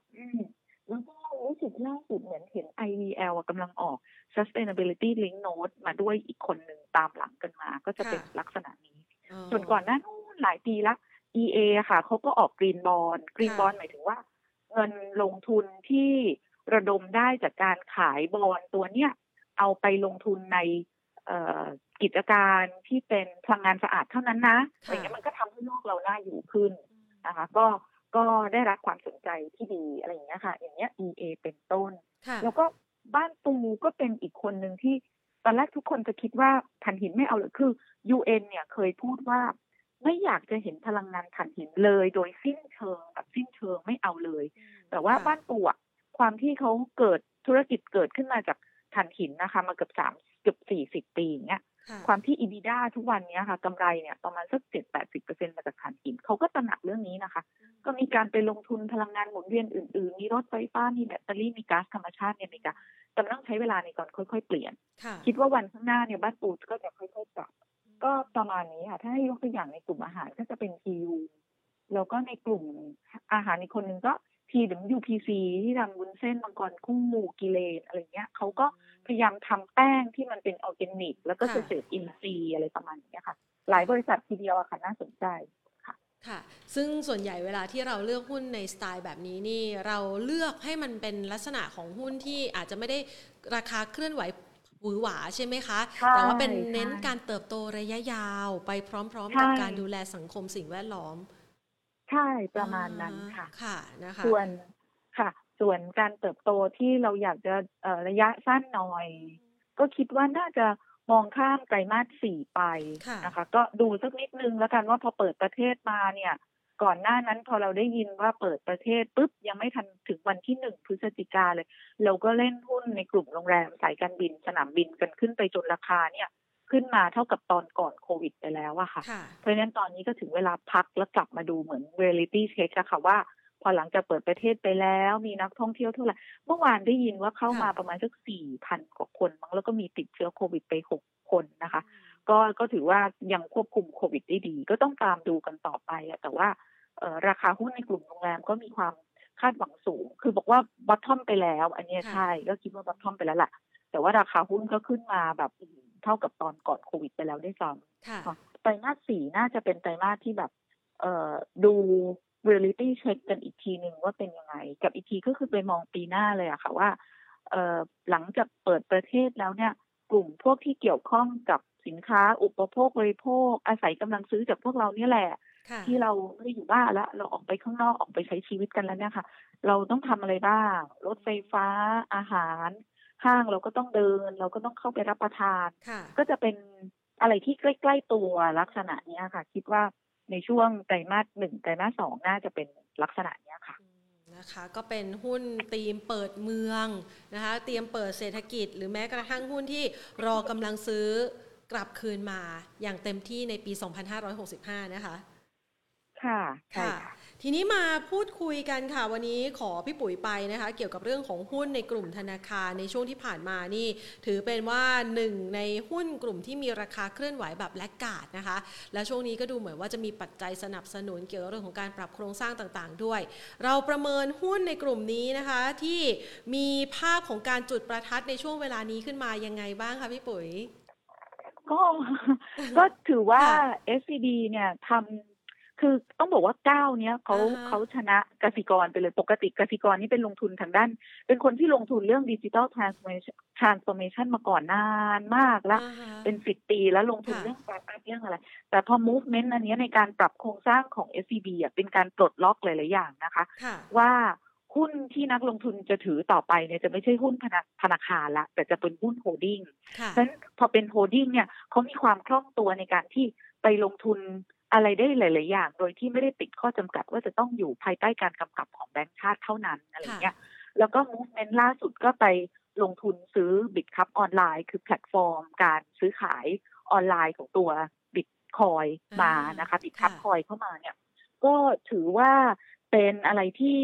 แล้วก็รู้สึกล่าสุดเหมือนเห็น ไอ วี แอล กำลังออก Sustainability Link Note มาด้วยอีกคนหนึ่งตามหลังกันมาก็จะเป็นลักษณะนี้ส่วนก่อนหน้านู้นหลายปีละ อี เอ ค่ะเขาก็ออก Green Bond Green Bond หมายถึงว่าเงินลงทุนที่ระดมได้จากการขายบอนด์ตัวเนี้ยเอาไปลงทุนในกิจการที่เป็นพลังงานสะอาดเท่านั้นนะอย่างเงี้ยมันก็ทำให้โลกเราน่าอยู่ขึ้นนะคะก็ก็ได้รับความสนใจที่ดีอะไรอย่างเงี้ยค่ะอย่างเงี้ย อี เอ เป็นต้นแล้วก็บ้านปูก็เป็นอีกคนหนึ่งที่ตอนแรกทุกคนจะคิดว่าถ่านหินไม่เอาเลยคือ ยู เอ็น เนี่ยเคยพูดว่าไม่อยากจะเห็นพลังงานถ่านหินเลยโดยสิ้นเชิงแบบสิ้นเชิงไม่เอาเลยแต่ว่าบ้านปูอ่ะความที่เขาเกิดธุรกิจเกิดขึ้นมาจากถ่านหินนะคะมาเกือบสามเกือบสี่สิบปีอย่างเงี้ยความที่ อี บี ดี เอ ทุกวันเนี้ยค่ะกำไรเนี่ยประมาณสัก เจ็ดสิบถึงแปดสิบเปอร์เซ็นต์ มาจากถ่านหินเขาก็ตระหนักเรื่องนี้นะคะก็มีการไปลงทุนพลังงานหมุนเวียนอื่นๆมีรถไฟฟ้ามีแบตเตอรี่มีก๊าซธรรมชาติเนี่ยมีการจำต้องใช้เวลาในการค่อยๆเปลี่ยนคิดว่าวันข้างหน้าเนี่ยบ้านปูก็จะค่อยๆปรับก็ประมาณนี้ค่ะถ้าให้ยกตัวอย่างในกลุ่มอาหารก็จะเป็น ที ยู แล้วก็ในกลุ่มอาหารอีกคนนึงก็ที่ดัง ยู พี ซี ที่ทำวุ้นเส้นมังกรคู่หมูกิเลสอะไรเงี้ยเขาก็พยายามทำแป้งที่มันเป็นออร์แกนิกแล้วก็เกษตรอินทรีย์อะไรประมาณนี้ค่ะหลายบริษัททีเดียวอะค่ะน่าสนใจค่ะ ค่ะซึ่งส่วนใหญ่เวลาที่เราเลือกหุ้นในสไตล์แบบนี้นี่เราเลือกให้มันเป็นลักษณะของหุ้นที่อาจจะไม่ได้ราคาเคลื่อนไหวหวือหวาใช่ไหมคะแต่ว่าเป็นเน้นการเติบโตระยะยาวไปพร้อมๆกับการดูแลสังคมสิ่งแวดล้อมใช่ประมาณนั้นค่ะค่ะนะคะส่วนค่ะส่วนการเติบโตที่เราอยากจะเอ่อระยะสั้นหน่อยก็คิดว่าน่าจะมองข้ามไตรมาสสี่ไปนะคะก็ดูสักนิดนึงแล้วกันว่าพอเปิดประเทศมาเนี่ยก่อนหน้านั้นพอเราได้ยินว่าเปิดประเทศปุ๊บยังไม่ทันถึงวันที่หนึ่งพฤศจิกาเลยเราก็เล่นหุ้นในกลุ่มโรงแรมสายการบินสนามบินกันขึ้นไปจนราคาเนี่ยขึ้นมาเท่ากับตอนก่อนโควิดไปแล้วอะค่ะเพราะฉะนั้นตอนนี้ก็ถึงเวลาพักแล้วกลับมาดูเหมือน reality check อะค่ะว่าพอหลังจากเปิดประเทศไปแล้วมีนักท่องเที่ยวเท่าไหร่เมื่อวานได้ยินว่าเข้ามาประมาณสัก สี่พัน กว่าคนมั้งแล้วก็มีติดเชื้อโควิดไปหกคนนะคะก็ก็ถือว่ายังควบคุมโควิดได้ดีก็ต้องตามดูกันต่อไปอะแต่ว่าราคาหุ้นในกลุ่มโรงแรมก็มีความคาดหวังสูงคือบอกว่าบัตทอมไปแล้วอันนี้ใช่ก็คิดว่าบัตทอมไปแล้วล่ะแต่ว่าราคาหุ้นก็ขึ้นมาแบบเท่ากับตอนก่อนโควิดไปแล้วได้ซ้ำไตรมาสสี่น่าจะเป็นไตรมาสที่แบบดู reality check กันอีกทีหนึ่งว่าเป็นยังไงกับอีกทีก็คือไปมองปีหน้าเลยอะค่ะว่าหลังจากเปิดประเทศแล้วเนี่ยกลุ่มพวกที่เกี่ยวข้องกับสินค้าอุปโภคบริโภคอาศัยกำลังซื้อจากพวกเราเนี่ยแหละที่เราไม่อยู่บ้านแล้วเราออกไปข้างนอกออกไปใช้ชีวิตกันแล้วเนี่ยค่ะเราต้องทำอะไรบ้างรถไฟฟ้าอาหารห้างเราก็ต้องเดินเราก็ต้องเข้าไปรับประทานก็จะเป็นอะไรที่ใกล้ๆตัวลักษณะนี้ค่ะคิดว่าในช่วงไตรมาสหนึ่งไตรมาสสองน่าจะเป็นลักษณะนี้ค่ะนะคะก็เป็นหุ้นธีมเปิดเมืองนะคะเตรียมเปิดเศรษฐกิจหรือแม้กระทั่งหุ้นที่รอกำลังซื้อกลับคืนมาอย่างเต็มที่ในปีสองพันห้าร้อยหกสิบห้านะคะค่ะค่ะทีนี้มาพูดคุยกันค่ะวันนี้ขอพี่ปุ๋ยไปนะคะเกี่ยวกับเรื่องของหุ้นในกลุ่มธนาคารในช่วงที่ผ่านมานี่ถือเป็นว่าหนึ่งในหุ้นกลุ่มที่มีราคาเคลื่อนไหวแบบแลกขาดนะคะและช่วงนี้ก็ดูเหมือนว่าจะมีปัจจัยสนับสนุนเกี่ยวกับเรื่องของการปรับโครงสร้างต่างๆด้วยเราประเมินหุ้นในกลุ่มนี้นะคะที่มีภาพของการจุดประทัดในช่วงเวลานี้ขึ้นมายังไงบ้างคะพี่ปุ๋ยก็ก็ถือว่า เอส ซี บี เนี่ยทำคือต้องบอกว่าเก้าเนี้ยเขาเขาชนะกสิกรไปเลยปกติกสิกรนี่เป็นลงทุนทางด้านเป็นคนที่ลงทุนเรื่อง Digital Transformation มาก่อนนานมากแล้วเป็นสิบปีแล้วลงทุนเรื่องการเรื่องอะไรแต่พอ movement อันนี้ในการปรับโครงสร้างของ เอส ซี บี อ่ะเป็นการปลดล็อกหลายๆอย่างนะคะว่าหุ้นที่นักลงทุนจะถือต่อไปเนี่ยจะไม่ใช่หุ้นธนาคารละแต่จะเป็นหุ้นโฮลดิ้งเพราะฉะนั้นพอเป็นโฮลดิ้งเนี่ยเขามีความคล่องตัวในการที่ไปลงทุนอะไรได้หลายๆอย่างโดยที่ไม่ได้ติดข้อจำกัดว่าจะต้องอยู่ภายใต้การกำกับของแบงก์ชาติเท่านั้นอะไรเงี้ยแล้วก็ movement ล่าสุดก็ไปลงทุนซื้อ Bitkub ออนไลน์คือแพลตฟอร์มการซื้อขายออนไลน์ของตัว Bitcoin มานะคะ Bitkub Coin เข้ามาเนี่ยก็ถือว่าเป็นอะไรที่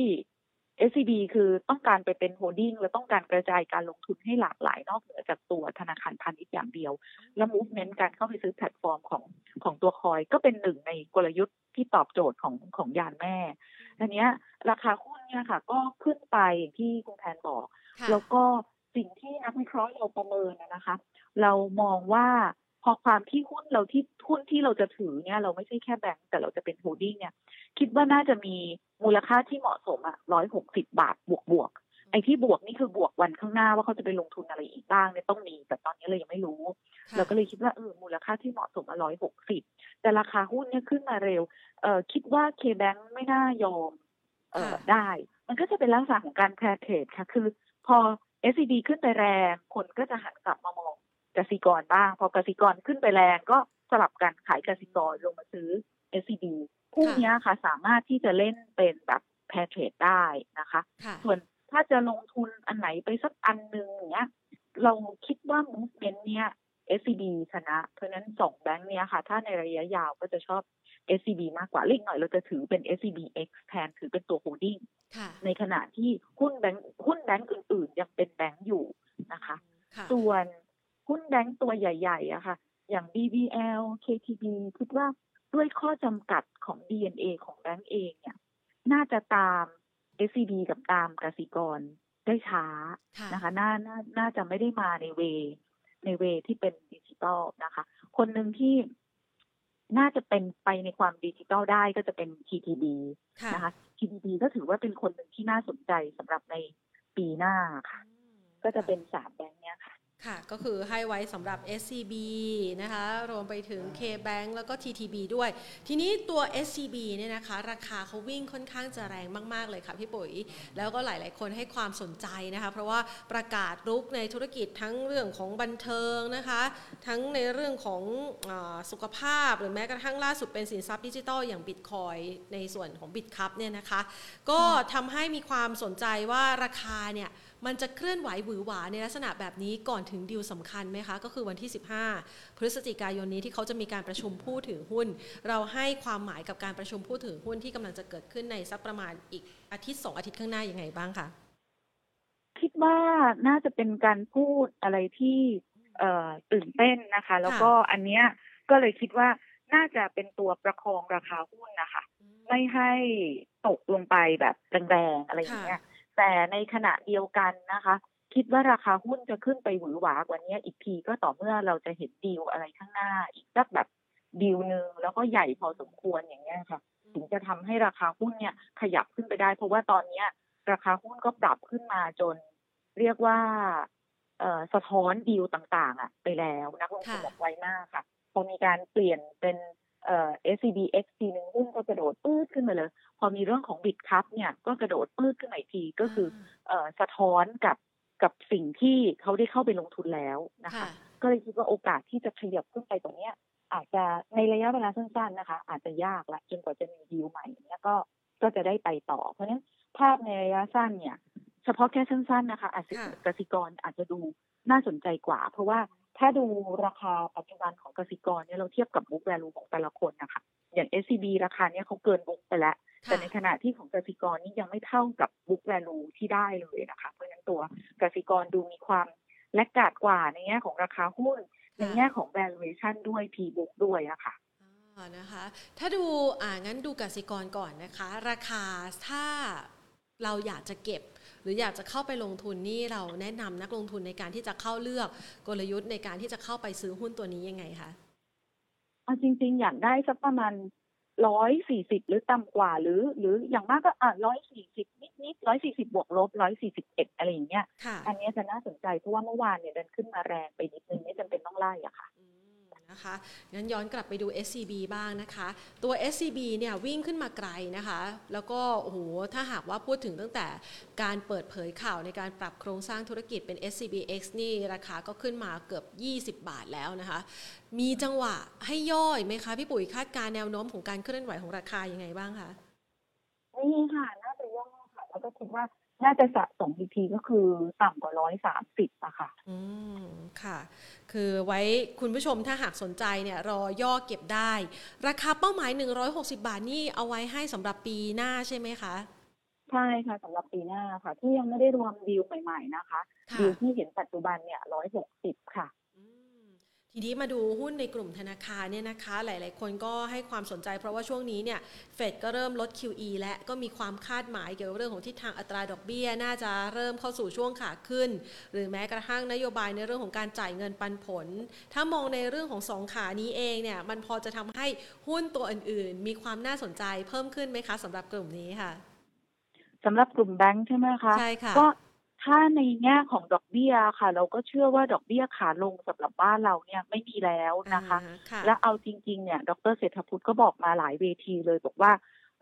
เอส ซี บี คือต้องการไปเป็นโฮลดิ้งและต้องการกระจายการลงทุนให้หลากหลายนอกเหนือจากตัวธนาคารพาณิชย์อย่างเดียวและมูฟเมนต์การเข้าไปซื้อแพลตฟอร์มของของตัวคอยก็เป็นหนึ่งในกลยุทธ์ที่ตอบโจทย์ของของยานแม่อันนี้ราคาหุ้นเนี่ยค่ะก็ขึ้นไปอย่างที่คุณแทนบอกแล้วก็สิ่งที่นักวิเคราะห์เราประเมินนะคะเรามองว่าพอความที่หุ้นเราที่หุ้นที่เราจะถือเนี่ยเราไม่ใช่แค่แบงก์แต่เราจะเป็นโฮลดิ้งเนี่ยคิดว่าน่าจะมีมูลค่าที่เหมาะสมอ่ะหนึ่งร้อยหกสิบบาทบวกๆไอ้ที่บวกนี่คือบวกวันข้างหน้าว่าเขาจะไปลงทุนอะไรอีกบ้างเนี่ยต้องมีแต่ตอนนี้เรายังไม่รู้เราก็เลยคิดว่าเออมูลค่าที่เหมาะสมอ่ะหนึ่งร้อยหกสิบแต่ราคาหุ้นเนี่ยขึ้นมาเร็วเอ่อคิดว่า K Bank ไม่น่ายอมเอ่อได้มันก็จะเป็นลักษณะของการแพร่เทรดค่ะคือพอ เอส ซี บี ขึ้นไปแรงคนก็จะหันกลับมามองกสิกรบ้างพอกสิกรขึ้นไปแรงก็สลับกันขายกสิกรลงมาซื้อ เอส ซี บี คู่นี้ค่ะสามารถที่จะเล่นเป็นแบบแพร์เทรดได้นะคะส่วนถ้าจะลงทุนอันไหนไปสักอันหนึ่งเนี้ยเราคิดว่ามูฟเมนต์เนี้ย เอส ซี บี ชนะเพราะนั้นสองแบงค์เนี้ยค่ะถ้าในระยะยาวก็จะชอบ เอส ซี บี มากกว่าเล็กหน่อยเราจะถือเป็น เอส ซี บี เอ็กซ์ แทนถือเป็นตัวโฮลดิ้งในขณะที่หุ้นแบงค์หุ้นแบงค์อื่นๆยังเป็นแบงค์อยู่นะคะส่วนหุ้นแบงก์ตัวใหญ่ๆอะค่ะอย่าง บี วี แอล เค ที บี คิดว่าด้วยข้อจำกัดของ ดี เอ็น เอ ของแบงก์เองเนี่ยน่าจะตาม เอส ซี บี กับตามกสิกรได้ช้านะคะน่า น่า น่าจะไม่ได้มาในเวในเวที่เป็นดิจิตอลนะคะคนหนึ่งที่ น่าจะเป็นไปในความดิจิทัลได้ก็จะเป็น พี ที ดี นะคะ พี ที ดี ก็ถือว่าเป็นคนหนึ่งที่น่าสนใจสำหรับในปีหน้าค่ะก็จะเป็นสามแบงค์เนี้ยค่ะค่ะก็คือให้ไว้สำหรับ เอส ซี บี นะคะรวมไปถึง K Bank แล้วก็ ที ที บี ด้วยทีนี้ตัว เอส ซี บี เนี่ยนะคะราคาเขาวิ่งค่อนข้างจะแรงมากๆเลยค่ะพี่ปุ๋ยแล้วก็หลายๆคนให้ความสนใจนะคะเพราะว่าประกาศรุกในธุรกิจทั้งเรื่องของบันเทิงนะคะทั้งในเรื่องของเอ่อสุขภาพหรือแม้กระทั่งล่าสุดเป็นสินทรัพย์ดิจิทัลอย่าง Bitcoin ในส่วนของ Bitkub เนี่ยนะคะก็ทำให้มีความสนใจว่าราคาเนี่ยมันจะเคลื่อนไหวหวือหวาในลักษณะแบบนี้ก่อนถึงดีลสำคัญไหมคะก็คือวันที่สิบห้าพฤศจิกายนนี้ที่เขาจะมีการประชุมผู้ถือหุ้นเราให้ความหมายกับการประชุมผู้ถือหุ้นที่กำลังจะเกิดขึ้นในสักประมาณอีกอาทิตย์สองอาทิตย์ข้างหน้ายังไงบ้างคะคิดว่าน่าจะเป็นการพูดอะไรที่เอ่อตื่นเต้นนะคะแล้วก็อันเนี้ยก็เลยคิดว่าน่าจะเป็นตัวประคองราคาหุ้นนะคะไม่ให้ตกลงไปแบบแรงๆอะไรอย่างเงี้ยแต่ในขณะเดียวกันนะคะคิดว่าราคาหุ้นจะขึ้นไปหวือหวากว่านี้อีกทีก็ต่อเมื่อเราจะเห็นดีลอะไรข้างหน้าอีกสักแบบดีลนึงแล้วก็ใหญ่พอสมควรอย่างเงี้ยค่ะถึงจะทำให้ราคาหุ้นเนี่ยขยับขึ้นไปได้เพราะว่าตอนนี้ราคาหุ้นก็ปรับขึ้นมาจนเรียกว่าเอ่อสะท้อนดีลต่างๆอ่ะไปแล้วนักลงทุนแบบไวมากค่ะพอมีการเปลี่ยนเป็นเอ่อ เอส ซี บี เอ็กซ์ ซี นึงหุ้นก็กระโดดปื้ดขึ้นมาเลยพอมีเรื่องของ Bitkub เนี่ยก็กระโดดปื้ดขึ้นมาอีกทีก็คือเอ่อสะท้อนกับกับสิ่งที่เขาได้เข้าไปลงทุนแล้วนะคะก็เลยคิดว่าโอกาสที่จะขยับขึ้นไปตรงเนี้ยอาจจะในระยะเวลาสั้นๆนะคะอาจจะยากละจนกว่าจะมีดีลใหม่เนี่ยก็ก็จะได้ไปต่อเพราะฉะนั้นภาพในระยะสั้นเนี่ยเฉพาะแค่สั้นๆนะคะอาจจะกสิกรอาจจะดูน่าสนใจกว่าเพราะว่าถ้าดูราคาปัจจุบันของกสิกรเนี่ยเราเทียบกับ book value ของแต่ละคนนะคะอย่าง เอส ซี บี ราคาเนี่ยเขาเกิน book ไปแล้วแต่ในขณะที่ของกสิกรนี่ยังไม่เท่ากับ book value ที่ได้เลยนะคะเพราะฉะนั้นตัวกสิกรดูมีความและกาดกว่าในแง่ของราคาหุ้นในแง่ของ valuation ด้วย P book ด้วยอะค่ะอ่านะคะถ้าดูอ่างั้นดูกสิกรก่อนนะคะราคาถ้าเราอยากจะเก็บหรืออยากจะเข้าไปลงทุนนี่เราแนะนำนักลงทุนในการที่จะเข้าเลือกกลยุทธ์ในการที่จะเข้าไปซื้อหุ้นตัวนี้ยังไงคะเอาจริงๆอยากได้สักประมาณหนึ่งร้อยสี่สิบหรือต่ำกว่าหรือหรืออย่างมากก็อ่ะหนึ่งร้อยสี่สิบนิดๆหนึ่งร้อยสี่สิบบวกลบหนึ่งร้อยสี่สิบเอ็ดอะไรอย่างเงี้ยอันนี้จะน่าสนใจเพราะว่าเมื่อวานเนี่ยดันขึ้นมาแรงไปนิดนึงไม่จำเป็นต้องไล่อ่ะค่ะนะคะงั้นย้อนกลับไปดู เอส ซี บี บ้างนะคะตัว เอส ซี บี เนี่ยวิ่งขึ้นมาไกลนะคะแล้วก็โอ้โหถ้าหากว่าพูดถึงตั้งแต่การเปิดเผยข่าวในการปรับโครงสร้างธุรกิจเป็น เอส ซี บี เอ็กซ์ นี่ราคาก็ขึ้นมาเกือบยี่สิบบาทแล้วนะคะมีจังหวะให้ย่อยไหมคะพี่ปุ๋ยคาดการแนวโน้มของการเคลื่อนไหวของราคายังไงบ้างคะนี่ค่ะน่าจะย่อยค่ะแล้วก็คิดว่าน่าจะสะสม พี ที ก็คือต่ำกว่าหนึ่งร้อยสามสิบอะค่ะอืมค่ะคือไว้คุณผู้ชมถ้าหากสนใจเนี่ยรอย่อเก็บได้ราคาเป้าหมายหนึ่งร้อยหกสิบบาทนี่เอาไว้ให้สำหรับปีหน้าใช่ไหมคะใช่ค่ะสำหรับปีหน้าค่ะที่ยังไม่ได้รวมดีลใหม่ๆนะคะดีลที่เห็นปัจจุบันเนี่ยหนึ่งร้อยหกสิบค่ะทีนี้มาดูหุ้นในกลุ่มธนาคารเนี่ยนะคะหลายๆคนก็ให้ความสนใจเพราะว่าช่วงนี้เนี่ยเฟดก็เริ่มลด คิว อี และก็มีความคาดหมายเกี่ยวกับเรื่องของทิศทางอัตราดอกเบี้ยน่าจะเริ่มเข้าสู่ช่วงขาขึ้นหรือแม้กระทั่งนโยบายในเรื่องของการจ่ายเงินปันผลถ้ามองในเรื่องของสองขานี้เองเนี่ยมันพอจะทำให้หุ้นตัวอื่นๆมีความน่าสนใจเพิ่มขึ้นไหมคะสำหรับกลุ่มนี้ค่ะสำหรับกลุ่มแบงค์ใช่ไหมคะใช่ค่ะก็ถ้าในแง่ของดอกเบี้ยค่ะเราก็เชื่อว่าดอกเบี้ยขาลงสำหรับบ้านเราเนี่ยไม่มีแล้วนะคะและเอาจริงๆเนี่ยดร.เศรษฐพุทธก็บอกมาหลายเวทีเลยบอกว่า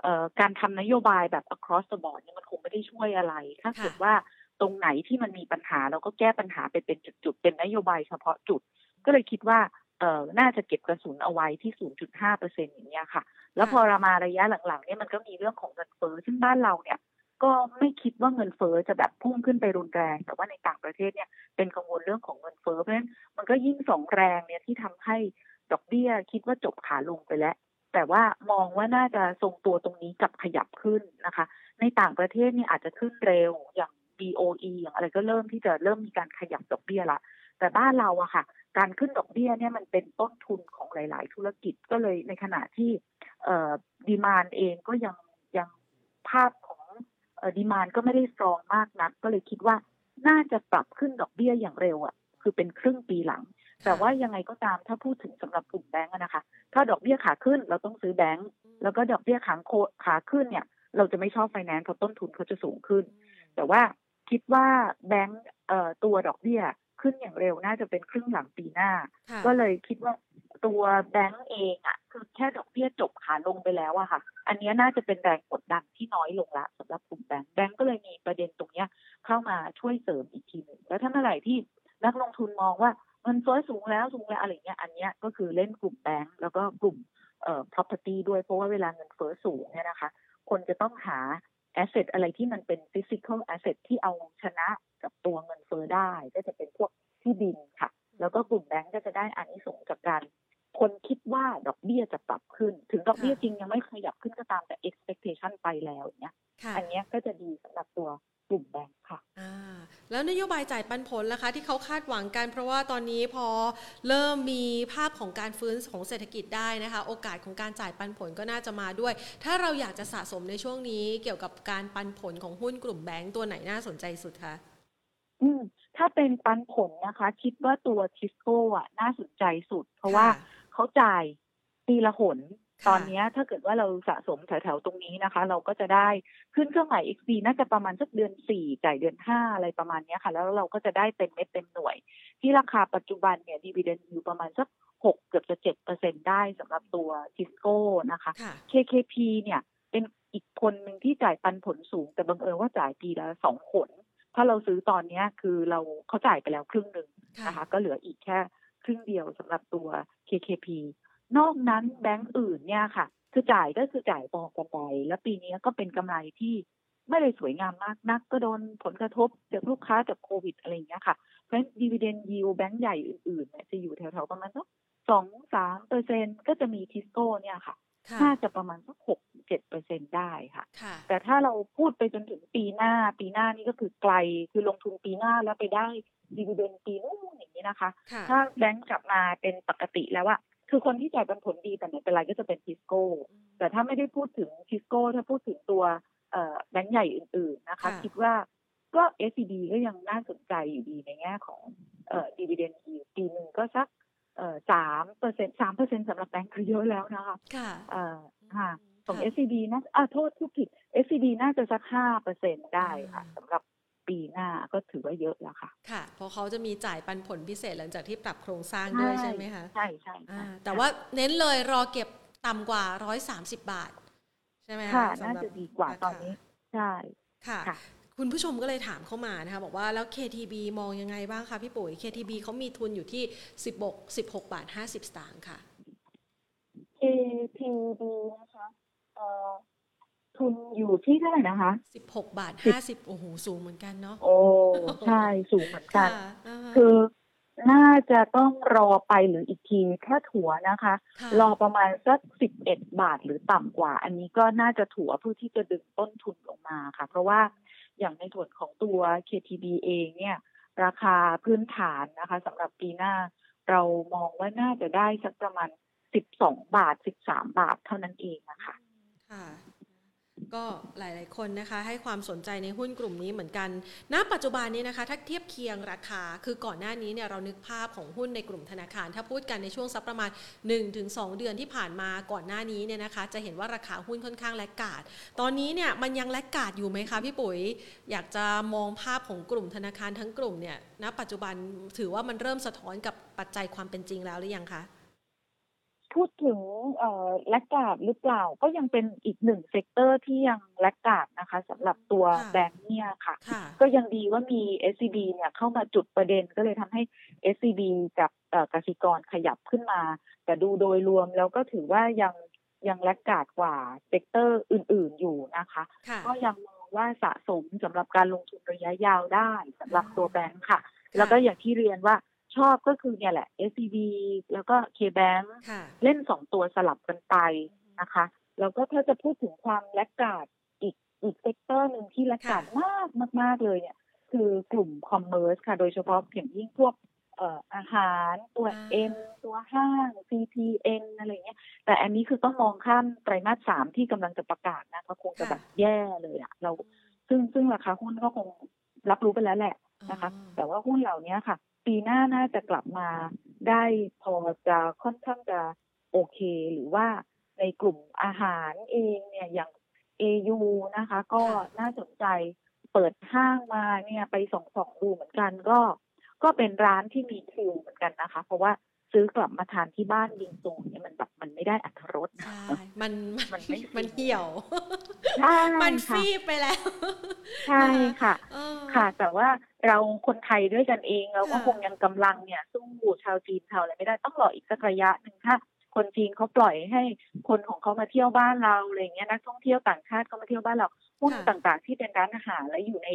เอ่อการทำนโยบายแบบ across the board เนี่ยมันคงไม่ได้ช่วยอะไรถ้าเกิดว่าตรงไหนที่มันมีปัญหาเราก็แก้ปัญหาไปเป็นจุดๆเป็นนโยบายเฉพาะจุดก็เลยคิดว่าเอ่อน่าจะเก็บกระสุนเอาไว้ที่ ศูนย์จุดห้าเปอร์เซ็นต์ อย่างเงี้ยค่ะแล้วพอเรามาระยะหลังๆเนี่ยมันก็มีเรื่องของเงินเฟ้อซึ่งบ้านเราเนี่ยก็ไม่คิดว่าเงินเฟ้อจะแบบพุ่งขึ้นไปรุนแรงแต่ว่าในต่างประเทศเนี่ยเป็นกังวลเรื่องของเงินเฟ้อเพราะฉะนั้นมันก็ยิ่งสองแรงเนี่ยที่ทำให้ดอกเบี้ยคิดว่าจบขาลงไปแล้วแต่ว่ามองว่าน่าจะทรงตัวตรงนี้กับขยับขึ้นนะคะในต่างประเทศเนี่ยอาจจะขึ้นเร็วอย่าง บี โอ อี อย่างอะไรก็เริ่มที่จะเริ่มมีการขยับดอกเบี้ยละแต่บ้านเราอะค่ะการขึ้นดอกเบี้ยเนี่ยมันเป็นต้นทุนของหลายๆธุรกิจก็เลยในขณะที่เอ่อดีมานด์เองก็ยังยังภาพเอ่อ demand ก็ไม่ได้สตรองมากนักก็เลยคิดว่าน่าจะปรับขึ้นดอกเบี้ยอย่างเร็วอ่ะคือเป็นครึ่งปีหลัง แต่ว่ายังไงก็ตามถ้าพูดถึงสำหรับกลุ่มแบงก์นะคะถ้าดอกเบี้ยขาขึ้นเราต้องซื้อแบงก์แล้วก็ดอกเบี้ยขาขึ้นเนี่ยเราจะไม่ชอบไฟแนนซ์เพราะต้นทุนเขาจะสูงขึ้นแต่ว่าคิดว่าแบงก์ตัวดอกเบี้ยขึ้นอย่างเร็วน่าจะเป็นครึ่งหลังปีหน้าก็เลยคิดว่าตัวแบงก์เองอ่ะคือแค่ดอกเบี้ยจบขาลงไปแล้วอะค่ะอันนี้น่าจะเป็นแรงกดดันที่น้อยลงละสำหรับกลุ่มแบงก์แบงก์ก็เลยมีประเด็นตรงนี้เข้ามาช่วยเสริมอีกทีนึงแล้วถ้าเมื่อไหร่ที่นักลงทุนมองว่าเงินเฟ้อสูงแล้วสูงแล้วอะไรเงี้ยอันเนี้ยก็คือเล่นกลุ่มแบงก์แล้วก็กลุ่มเอ่อ property ด้วยเพราะว่าเวลาเงินเฟ้อสูงเนี่ยนะคะคนจะต้องหา asset อะไรที่มันเป็น physical asset ที่เอาชนะกับตัวเงินเฟ้อได้ก็จะเป็นพวกที่ดินค่ะแล้วก็กลุ่มแบงก์ก็จะได้อานิสงส์จากการคนคิดว่าดอกเบี้ยจะปรับขึ้นถึงดอกเบี้ยจริงยังไม่ขยับขึ้นก็ตามแต่ expectation ไปแล้วอย่างเงี้ยอันเนี้ยก็จะดีสำหรับตัวกลุ่มแบงค์ค่ะอ่าแล้วนโยบายจ่ายปันผลล่ะคะที่เขาคาดหวังกันเพราะว่าตอนนี้พอเริ่มมีภาพของการฟื้นของเศรษฐกิจได้นะคะโอกาสของการจ่ายปันผลก็น่าจะมาด้วยถ้าเราอยากจะสะสมในช่วงนี้เกี่ยวกับการปันผลของหุ้นกลุ่มแบงค์ตัวไหนน่าสนใจสุดคะอืมถ้าเป็นปันผลนะคะคิดว่าตัวทิสโก้อ่ะน่าสนใจสุดเพราะว่าเขาจ่ายปีละหนตอนนี้ถ้าเกิดว่าเราสะสมแถวๆตรงนี้นะคะเราก็จะได้ขึ้นเครื่องหมาย เอ็กซ์ ดี น่าจะประมาณสักเดือนสี่จ่ายเดือนห้าอะไรประมาณนี้ค่ะแล้วเราก็จะได้เต็มเม็ดเต็มหน่วยที่ราคาปัจจุบันเนี่ย dividend อยู่ประมาณสักหกเกือบจะ เจ็ดเปอร์เซ็นต์ ได้สำหรับตัว Tisco นะคะ เค เค พี เนี่ยเป็นอีกคนหนึ่งที่จ่ายปันผลสูงแต่บังเอิญว่าจ่ายปีละสองหนถ้าเราซื้อตอนนี้คือเราเขาจ่ายไปแล้วครึ่งนึงนะคะก็เหลืออีกแค่ครึ่งเดียวสำหรับตัว เค เค พีนอกนั้นแบงก์อื่นเนี่ยค่ะคือจ่ายก็คือจ่ายต่อกันไปแล้วปีนี้ก็เป็นกำไรที่ไม่ได้สวยงามมากนักก็โดนผลกระทบจากลูกค้าจากโควิดอะไรอย่างเงี้ยค่ะเพราะฉะนั้น dividend yield แบงก์ใหญ่อื่นๆเนี่ยจะอยู่แถวๆประมาณสัก สองถึงสามเปอร์เซ็นต์ ก็จะมี Tisco เนี่ยค่ะน่าจะประมาณสัก หกถึงเจ็ดเปอร์เซ็นต์ ได้ค่ะแต่ถ้าเราพูดไปจนถึงปีหน้าปีหน้านี่ก็คือไกลคือลงทุนปีหน้าแล้วไปได้ dividend ปีนู้นอย่างนี้นะคะถ้าแบงก์กลับมาเป็นปกติแล้วอะคือคนที่จ่ายปันผลดีแต่ไหนเป็นไรก็จะเป็นทิสโก้แต่ถ้าไม่ได้พูดถึงทิสโก้ถ้าพูดถึงตัวแบงก์ใหญ่อื่นๆนะคะคิดว่าก็ เอส ซี บี ก็ยังน่าสนใจอยู่ดีในแง่ของเอ่อ dividend yield ปีนึงก็สักเอ่อ สามเปอร์เซ็นต์ สามเปอร์เซ็นต์ สำหรับแบงก์คือเยอะแล้วนะคะค่ะเอ่อค่ะของ เอส ซี บี นะอ่ะโทษทุกผิด เอส ซี บี น่าจะสัก ห้าเปอร์เซ็นต์ ได้ค่ะสำหรับปีหน้าก็ถือว่าเยอะแล้วค่ะค่ะเพราะเขาจะมีจ่ายปันผลพิเศษหลังจากที่ปรับโครงสร้างด้วยใช่ไหมคะใช่ใช่แต่ว่าเน้นเลยรอเก็บต่ำกว่าหนึ่งร้อยสามสิบบาทใช่ไหมคะค่ะน่าจะดีกว่าตอนนี้ใช่ค่ะคุณผู้ชมก็เลยถามเข้ามานะคะบอกว่าแล้ว เค ที บี มองยังไงบ้างคะพี่ปุ๋ย เค ที บี เขามีทุนอยู่ที่สิบหกบาทห้าสิบสตางค์ค่ะ เค ที บี นะคะเอ่อทุนอยู่ที่เท่าไหร่นะคะสิบหกบาทห้าสิบโอ้โหสูงเหมือนกันเนาะโอ้ใช่สูงเหมือนกันคือน่าจะต้องรอไปหรืออีกทีถ้าถัวนะคะรอประมาณสักสิบเอ็ดบาทหรือต่ำกว่าอันนี้ก็น่าจะถัวเพื่อที่จะดึงต้นทุนลงมาค่ะเพราะว่าอย่างในส่วนของตัว เค ที บี เองเนี่ยราคาพื้นฐานนะคะสำหรับปีหน้าเรามองว่าน่าจะได้สักประมาณสิบสองบาทสิบสามบาทเท่านั้นเองนะคะค่ะก็หลายๆคนนะคะให้ความสนใจในหุ้นกลุ่มนี้เหมือนกันณปัจจุบันนี้นะคะถ้าเทียบเคียงราคาคือก่อนหน้านี้เนี่ยเรานึกภาพของหุ้นในกลุ่มธนาคารถ้าพูดกันในช่วงสักประมาณ หนึ่งถึงสองเดือนที่ผ่านมาก่อนหน้านี้เนี่ยนะคะจะเห็นว่าราคาหุ้นค่อนข้างแลกขาดตอนนี้เนี่ยมันยังแลกขาดอยู่ไหมคะพี่ปุ๋ยอยากจะมองภาพของกลุ่มธนาคารทั้งกลุ่มเนี่ยณปัจจุบันถือว่ามันเริ่มสะท้อนกับปัจจัยความเป็นจริงแล้วหรือยังคะพูดถึงแลกขาดหรือเปล่าก็ยังเป็นอีกหนึ่งเซกเตอร์ที่ยังแลกขาดนะคะสำหรับตัวแบงค์เนี่ยค่ะก็ยังดีว่ามี เอส ซี บี เนี่ยเข้ามาจุดประเด็นก็เลยทำให้ เอส ซี บี กับกสิกรขยับขึ้นมาแต่ดูโดยรวมแล้วก็ถือว่ายังยังแลกขาดกว่าเซกเตอร์อื่นๆอยู่นะคะก็ยังมองว่าสะสมสำหรับการลงทุนระยะยาวได้สำหรับตัวแบงค์ค่ะแล้วก็อย่างที่เรียนว่าชอบก็คือเนี่ยแหละ เอส ซี บี แล้วก็ K Bank เล่นสองตัวสลับกันไปนะคะแล้วก็ถ้าจะพูดถึงความแลกขาดอีกอีกเซกเตอร์นึงที่แลกขาดมากมากๆเลยเนี่ยคือกลุ่มคอมเมิร์ซค่ะโดยเฉพาะอย่างยิ่งพวกเอ่ออาหารตัว M ตัวห้าง ซี พี เอ็น อะไรเงี้ยแต่อันนี้คือต้องมองข้ามไตรมาสสามที่กำลังจะประกาศนะเพราะคงจะแบบแย่เลยอ่ะเราซึ่งซึ่งราคาหุ้นก็คงรับรู้ไปแล้วแหละนะคะแต่ว่าหุ้นเหล่านี้ค่ะปีหน้าน่าจะกลับมา ได้พอจะค่อนข้างจะโอเคหรือว่าในกลุ่มอาหารเองเนี่ยอย่าง เอ ยู นะคะก็น่าสนใจเปิดห้างมาเนี่ยไปส่องๆดูเหมือนกันก็ก็เป็นร้านที่มีคิวเหมือนกันนะคะเพราะว่าซื้อกลับมาทานที่บ้านยิงตูเนี่ยมันแบบมันไม่ได้อรรถรสนะมันมันไม่มันเหี่ยวมันฟีบไปแล้วใช่ค่ะค่ะแต่ว่าเราคนไทยด้วยกันเองเราก็คงยังกำลังเนี่ยสู้ชาวจีนชาวอะไรไม่ได้ต้องรออีกสักระยะนึงถ้าคนจีนเขาปล่อยให้คนของเขามาเที่ยวบ้านเราอะไรเงี้ยนักท่องเที่ยวต่างชาติเขามาเที่ยวบ้านเราหุ้นต่างๆที่เป็นร้านอาหารและอยู่ใน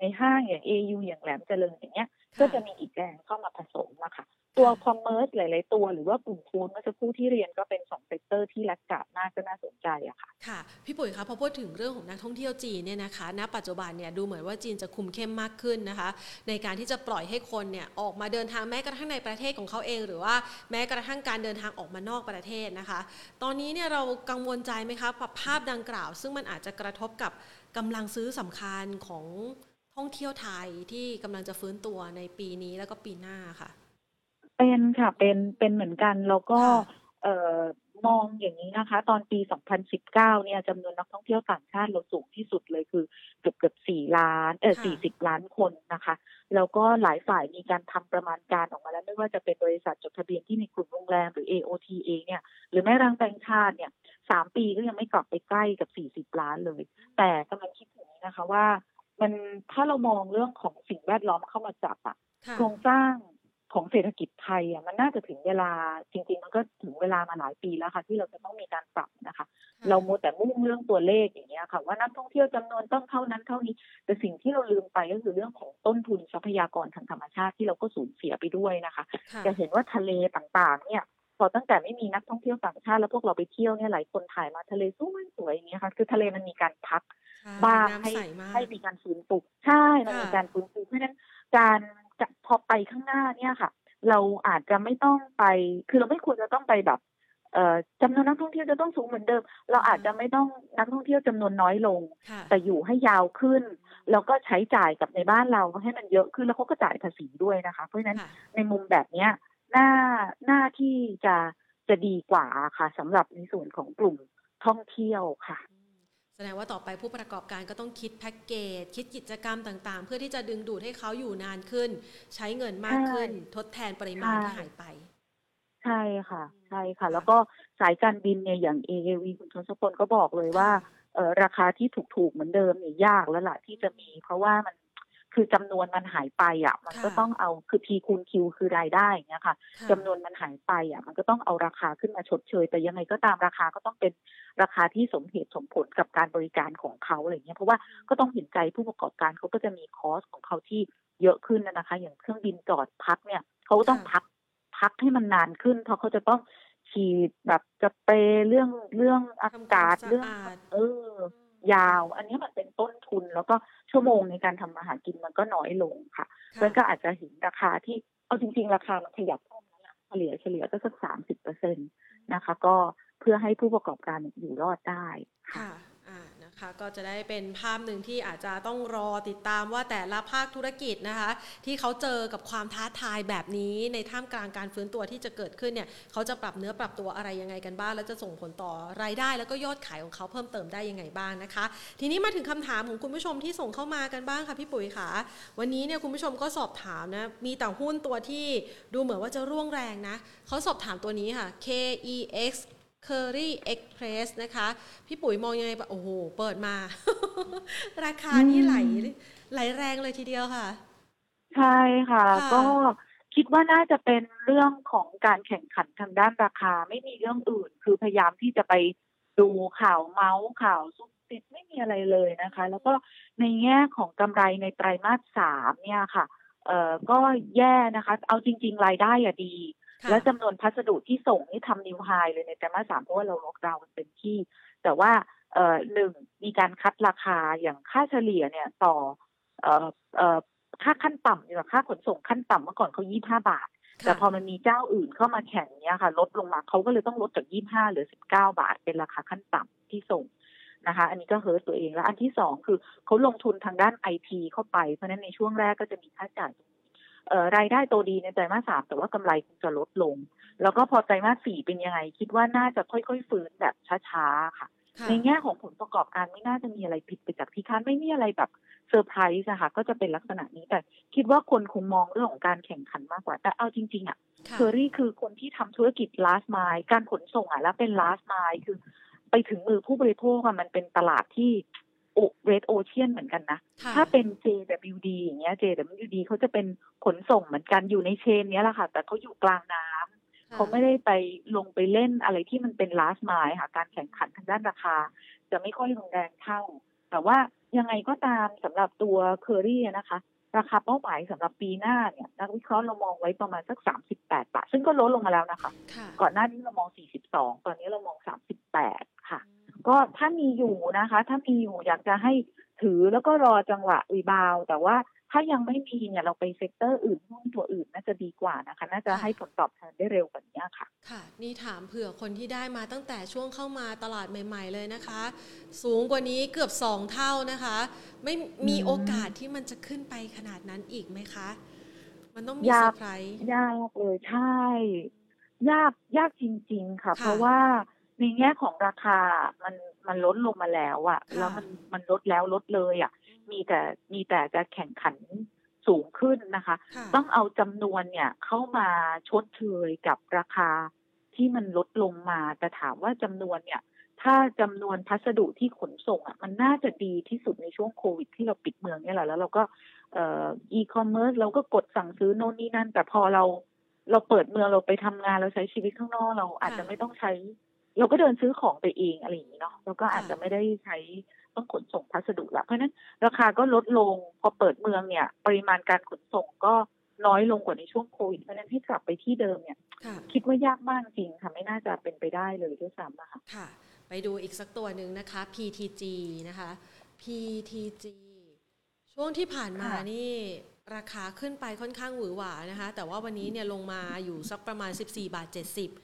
ในห้างอย่าง เอ ยู อย่างแหลมเจริญอย่างเงี้ยก็จะมีอีกแกงเข้ามาผสมนะคะตัวคอมเมอร์สหลายๆตัวหรือว่ากลุ่มฟู้ดเมื่อสักครู่ที่เรียนก็เป็นสองเซกเตอร์ที่รักษามากก็น่าสนใจอะค่ะค่ะพี่ปุ๋ยคะพอพูดถึงเรื่องของนักท่องเที่ยวจีนเนี่ยนะคะณปัจจุบันเนี่ยดูเหมือนว่าจีนจะคุมเข้มมากขึ้นนะคะในการที่จะปล่อยให้คนเนี่ยออกมาเดินทางแม้กระทั่งในประเทศของเขาเองหรือว่าแม้กระทั่งการเดินทางออกมานอกประเทศนะคะตอนนี้เนี่ยเรากังวลใจไหมคะกับภาพดังกล่าวซึ่งมันอาจจะกระทบกับกำลังซื้อสำคัญของท่องเที่ยวไทยที่กำลังจะฟื้นตัวในปีนี้แล้วก็ปีหน้าค่ะเป็นค่ะเป็นเป็นเหมือนกันแล้วก็เอ่อมองอย่างนี้นะคะตอนปีสองพันสิบเก้าเนี่ยจำนวนนักท่องเที่ยวต่างชาติเราสูงที่สุดเลยคือเกือบเกือบสี่ล้านเอ่อสี่สิบล้านคนนะคะแล้วก็หลายฝ่ายมีการทำประมาณการออกมาแล้วไม่ว่าจะเป็นบริษัทจดทะเบียนที่ในกลุ่มโรงแรมหรือ เอ โอ ที เองเนี่ยหรือแม้กระทั่งแบงก์ชาติเนี่ยสามปีก็ยังไม่กลับไปใกล้กับสี่สิบล้านเลยแต่กำลังคิดถึงนะคะว่ามันถ้าเรามองเรื่องของสิ่งแวดล้อมเข้ามาจับอะโครงสร้างของเศรษฐกิจไทยอ่ะมันน่าจะถึงเวลาจริงๆมันก็ถึงเวลามาหลายปีแล้วค่ะที่เราจะต้องมีการปรับนะคะเรามัวแต่มุ่งเรื่องตัวเลขอย่างเงี้ยค่ะว่านักท่องเที่ยวจำนวนต้องเท่านั้นเท่านี้แต่สิ่งที่เราลืมไปก็คือเรื่องของต้นทุนทรัพยากรทางธรรมชาติที่เราก็สูญเสียไปด้วยนะคะจะเห็นว่าทะเลต่างๆเนี่ยพอตั้งแต่ไม่มีนักท่องเที่ยวต่างชาติแล้วพวกเราไปเที่ยวเนี่ยหลายคนถ่ายมาทะเลสวยสวยอย่างเงี้ยค่ะคือทะเลมันมีการพักบ้างให้ให้มีการฟื้นฟูใช่มันมีการฟื้นฟูเพราะฉะนั้นการจะพอไปข้างหน้าเนี่ยค่ะเราอาจจะไม่ต้องไปคือเราไม่ควรจะต้องไปแบบเอ่อจำนวนนักท่องเที่ยวจะต้องสูงเหมือนเดิมเราอาจจะไม่ต้องนักท่องเที่ยวจำนวนน้อยลงแต่อยู่ให้ยาวขึ้นแล้วก็ใช้จ่ายกับในบ้านเราให้มันเยอะขึ้นแล้วเขาก็จ่ายภาษีด้วยนะคะเพราะฉะนั้นในมุมแบบเนี้ยหน้าหน้าที่จะจะดีกว่าค่ะสำหรับในส่วนของกลุ่มท่องเที่ยวค่ะแสดงว่าต่อไปผู้ประกอบการก็ต้องคิดแพ็กเกจคิดกิจกรรมต่างๆเพื่อที่จะดึงดูดให้เขาอยู่นานขึ้นใช้เงินมากขึ้นทดแทนปริมาณที่หายไปใช่ค่ะใช่ค่ะแล้วก็สายการบินเนี่ยอย่าง เอ เอ วี คุณชลสพลก็บอกเลยว่าเอ่อราคาที่ถูกๆเหมือนเดิมเนี่ยยากแล้วล่ะที่จะมีเพราะว่ามันคือจำนวนมันหายไปอ่ะมันก็ต้องเอาคือ P คูณ Q คือรายได้อย่างเงี้ยค่ะจำนวนมันหายไปอ่ะมันก็ต้องเอาราคาขึ้นมาชดเชยแต่ยังไงก็ตามราคาก็ต้องเป็นราคาที่สมเหตุสมผลกับการบริการของเขาอะไรเงี้ยเพราะว่าก็ต้องเห็นใจผู้ประกอบการเขาก็จะมีคอสของเขาที่เยอะขึ้นนะคะอย่างเครื่องบินจอดพักเนี่ยเขาก็ต้องพักพักให้มันนานขึ้นเพราะเขาจะต้องฉีดแบบสเปรย์เรื่องเรื่องอากาศเรื่องเออยาวอันนี้มันเป็นต้นทุนแล้วก็ชั่วโมงในการทำอาหารกินมันก็น้อยลงค่ะแล้วก็อาจจะเห็นราคาที่เอาจริงๆราคามันขยับขึ้นนะเฉลี่ยเฉลี่ยก็สัก สามสิบเปอร์เซ็นต์ นะคะก็เพื่อให้ผู้ประกอบการอยู่รอดได้ค่ะอ่านะคะก็จะได้เป็นภาพหนึ่งที่อาจจะต้องรอติดตามว่าแต่ละภาคธุรกิจนะคะที่เขาเจอกับความท้าทายแบบนี้ในท่ามกลางการฟื้นตัวที่จะเกิดขึ้นเนี่ยเขาจะปรับเนื้อปรับตัวอะไรยังไงกันบ้างแล้วจะส่งผลต่อรายได้แล้วก็ยอดขายของเขาเพิ่มเติมได้ยังไงบ้างนะคะทีนี้มาถึงคำถามของคุณผู้ชมที่ส่งเข้ามากันบ้างค่ะพี่ปุ๋ยค่ะวันนี้เนี่ยคุณผู้ชมก็สอบถามนะมีแต่หุ้นตัวที่ดูเหมือนว่าจะร่วงแรงนะเขาสอบถามตัวนี้ค่ะ เค อี เอ็กซ์Curry Express นะคะพี่ปุ๋ยมองยังไงโอ้โหเปิดมา ราคานี่ไหลไหลแรงเลยทีเดียวค่ะใช่ค่ะก็คิดว่าน่าจะเป็นเรื่องของการแข่งขันทางด้านราคาไม่มีเรื่องอื่นคือพยายามที่จะไปดูข่าวเมาส์ข่าวซุบซิบไม่มีอะไรเลยนะคะแล้วก็ในแง่ของกำไรในไตรมาสสามเนี่ยค่ะเอ่อก็แย่นะคะเอาจริงๆรายได้อ่ะดีแล้วจำนวนพัสดุที่ส่งนี่ทำนิวไฮเลยในไตรมาสสามเพราะว่าเราล็อกดาวน์กันเป็นที่แต่ว่าเอ่อหนึ่งมีการคัดราคาอย่างค่าเฉลี่ยเนี่ยต่อเอ่อเอ่อค่าขั้นต่ำเนี่ยค่าขนส่งขั้นต่ำเมื่อก่อนเขายี่สิบห้าบาทแต่พอมันมีเจ้าอื่นเข้ามาแข่งเนี่ยค่ะลดลงมาเขาก็เลยต้องลดจากยี่สิบห้าเหลือสิบเก้าบาทเป็นราคาขั้นต่ำที่ส่งนะคะอันนี้ก็เฮิร์ตตัวเองแล้วอันที่สองคือเขาลงทุนทางด้าน ไอ ที เข้าไปเพราะนั้นในช่วงแรกก็จะมีค่าจ่าย รายได้โตดีในไตรมาสสามแต่ว่ากำไรคงจะลดลงแล้วก็พอไตรมาสสี่เป็นยังไงคิดว่าน่าจะค่อยๆฟื้นแบบช้าๆค่ะในแง่ของผลประกอบการไม่น่าจะมีอะไรผิดไปจากที่คาดไม่มีอะไรแบบเซอร์ไพรส์นะคะก็จะเป็นลักษณะนี้แต่คิดว่าคนคงมองเรื่องของการแข่งขันมากกว่าแต่เอาจริงๆอ่ะเคอรี่คือคนที่ทำธุรกิจ last mile การขนส่งอ่ะแล้วเป็น last mile คือไปถึงมือผู้บริโภคมันเป็นตลาดที่โอเรดโอเชียนเหมือนกันนะถ้าเป็น เจ ดับเบิลยู ดี อย่างเงี้ย เจ ดับเบิลยู ดี เขาจะเป็นขนส่งเหมือนกันอยู่ในเชนเนี้ยแหละค่ะแต่เขาอยู่กลางน้ำเขาไม่ได้ไปลงไปเล่นอะไรที่มันเป็น last mile ค่ะการแข่งขันทางด้านราคาจะไม่ค่อยรุนแรงเท่าแต่ว่ายังไงก็ตามสำหรับตัวเคอรี่นะคะราคาเป้าหมายสำหรับปีหน้าเนี่ยนักวิเคราะห์เรามองไว้ประมาณสักสามสิบแปดบาทซึ่งก็ลดลงมาแล้วนะคะก่อนหน้านี้เรามองสี่สิบสองตอนนี้เรามองสามสิบแปดค่ะก็ถ้ามีอยู่นะคะถ้ามีอยู่อยากจะให้ถือแล้วก็รอจังหวะรีบาวแต่ว่าถ้ายังไม่มีเนี่ยเราไปเซกเตอร์อื่นหุ้นตัวอื่นน่าจะดีกว่านะคะน่าจะให้ผลตอบแทนได้เร็วกว่านี้ค่ะค่ะนี่ถามเผื่อคนที่ได้มาตั้งแต่ช่วงเข้ามาตลาดใหม่ๆเลยนะคะสูงกว่านี้เกือบสองเท่านะคะไม่มีโอกาสที่มันจะขึ้นไปขนาดนั้นอีกไหมคะมันต้องมีเซอร์ไพรส์ยากเลยใช่ยากยากจริงๆค่ะเพราะว่าในแง่ของราคามันมันลดลงมาแล้วอะแล้วมันมันลดแล้วลดเลยอะมีแต่มีแต่จะแข่งขันสูงขึ้นนะคะต้องเอาจำนวนเนี่ยเข้ามาชดเชยกับราคาที่มันลดลงมาแต่ถามว่าจำนวนเนี่ยถ้าจำนวนพัสดุที่ขนส่งอ่ะมันน่าจะดีที่สุดในช่วงโควิดที่เราปิดเมืองเนี่ยแหละแล้วเราก็เอ่ออีคอมเมิร์ซเราก็กดสั่งซื้อโน่นนี่นั่นแต่พอเราเราเปิดเมืองเราไปทำงานเราใช้ชีวิตข้างนอกเราอาจจะไม่ต้องใช้เราก็เดินซื้อของไปเองอะไรอย่างนี้เนาะแล้วก็อาจจะไม่ได้ใช้ต้องขนส่งพัสดุละเพราะนั้นราคาก็ลดลงพอเปิดเมืองเนี่ยปริมาณการขนส่งก็น้อยลงกว่าในช่วงโควิดเพราะนั้นให้กลับไปที่เดิมเนี่ยคิดว่ายากมากจริงค่ะไม่น่าจะเป็นไปได้เลยด้วยซ้ำนะคะค่ะไปดูอีกสักตัวหนึ่งนะคะ พี ที จี นะคะ พี ที จี ช่วงที่ผ่านมานี่ราคาขึ้นไปค่อนข้างหวือหวานะคะแต่ว่าวันนี้เนี่ยลงมาอยู่สักประมาณ สิบสี่จุดเจ็ดศูนย์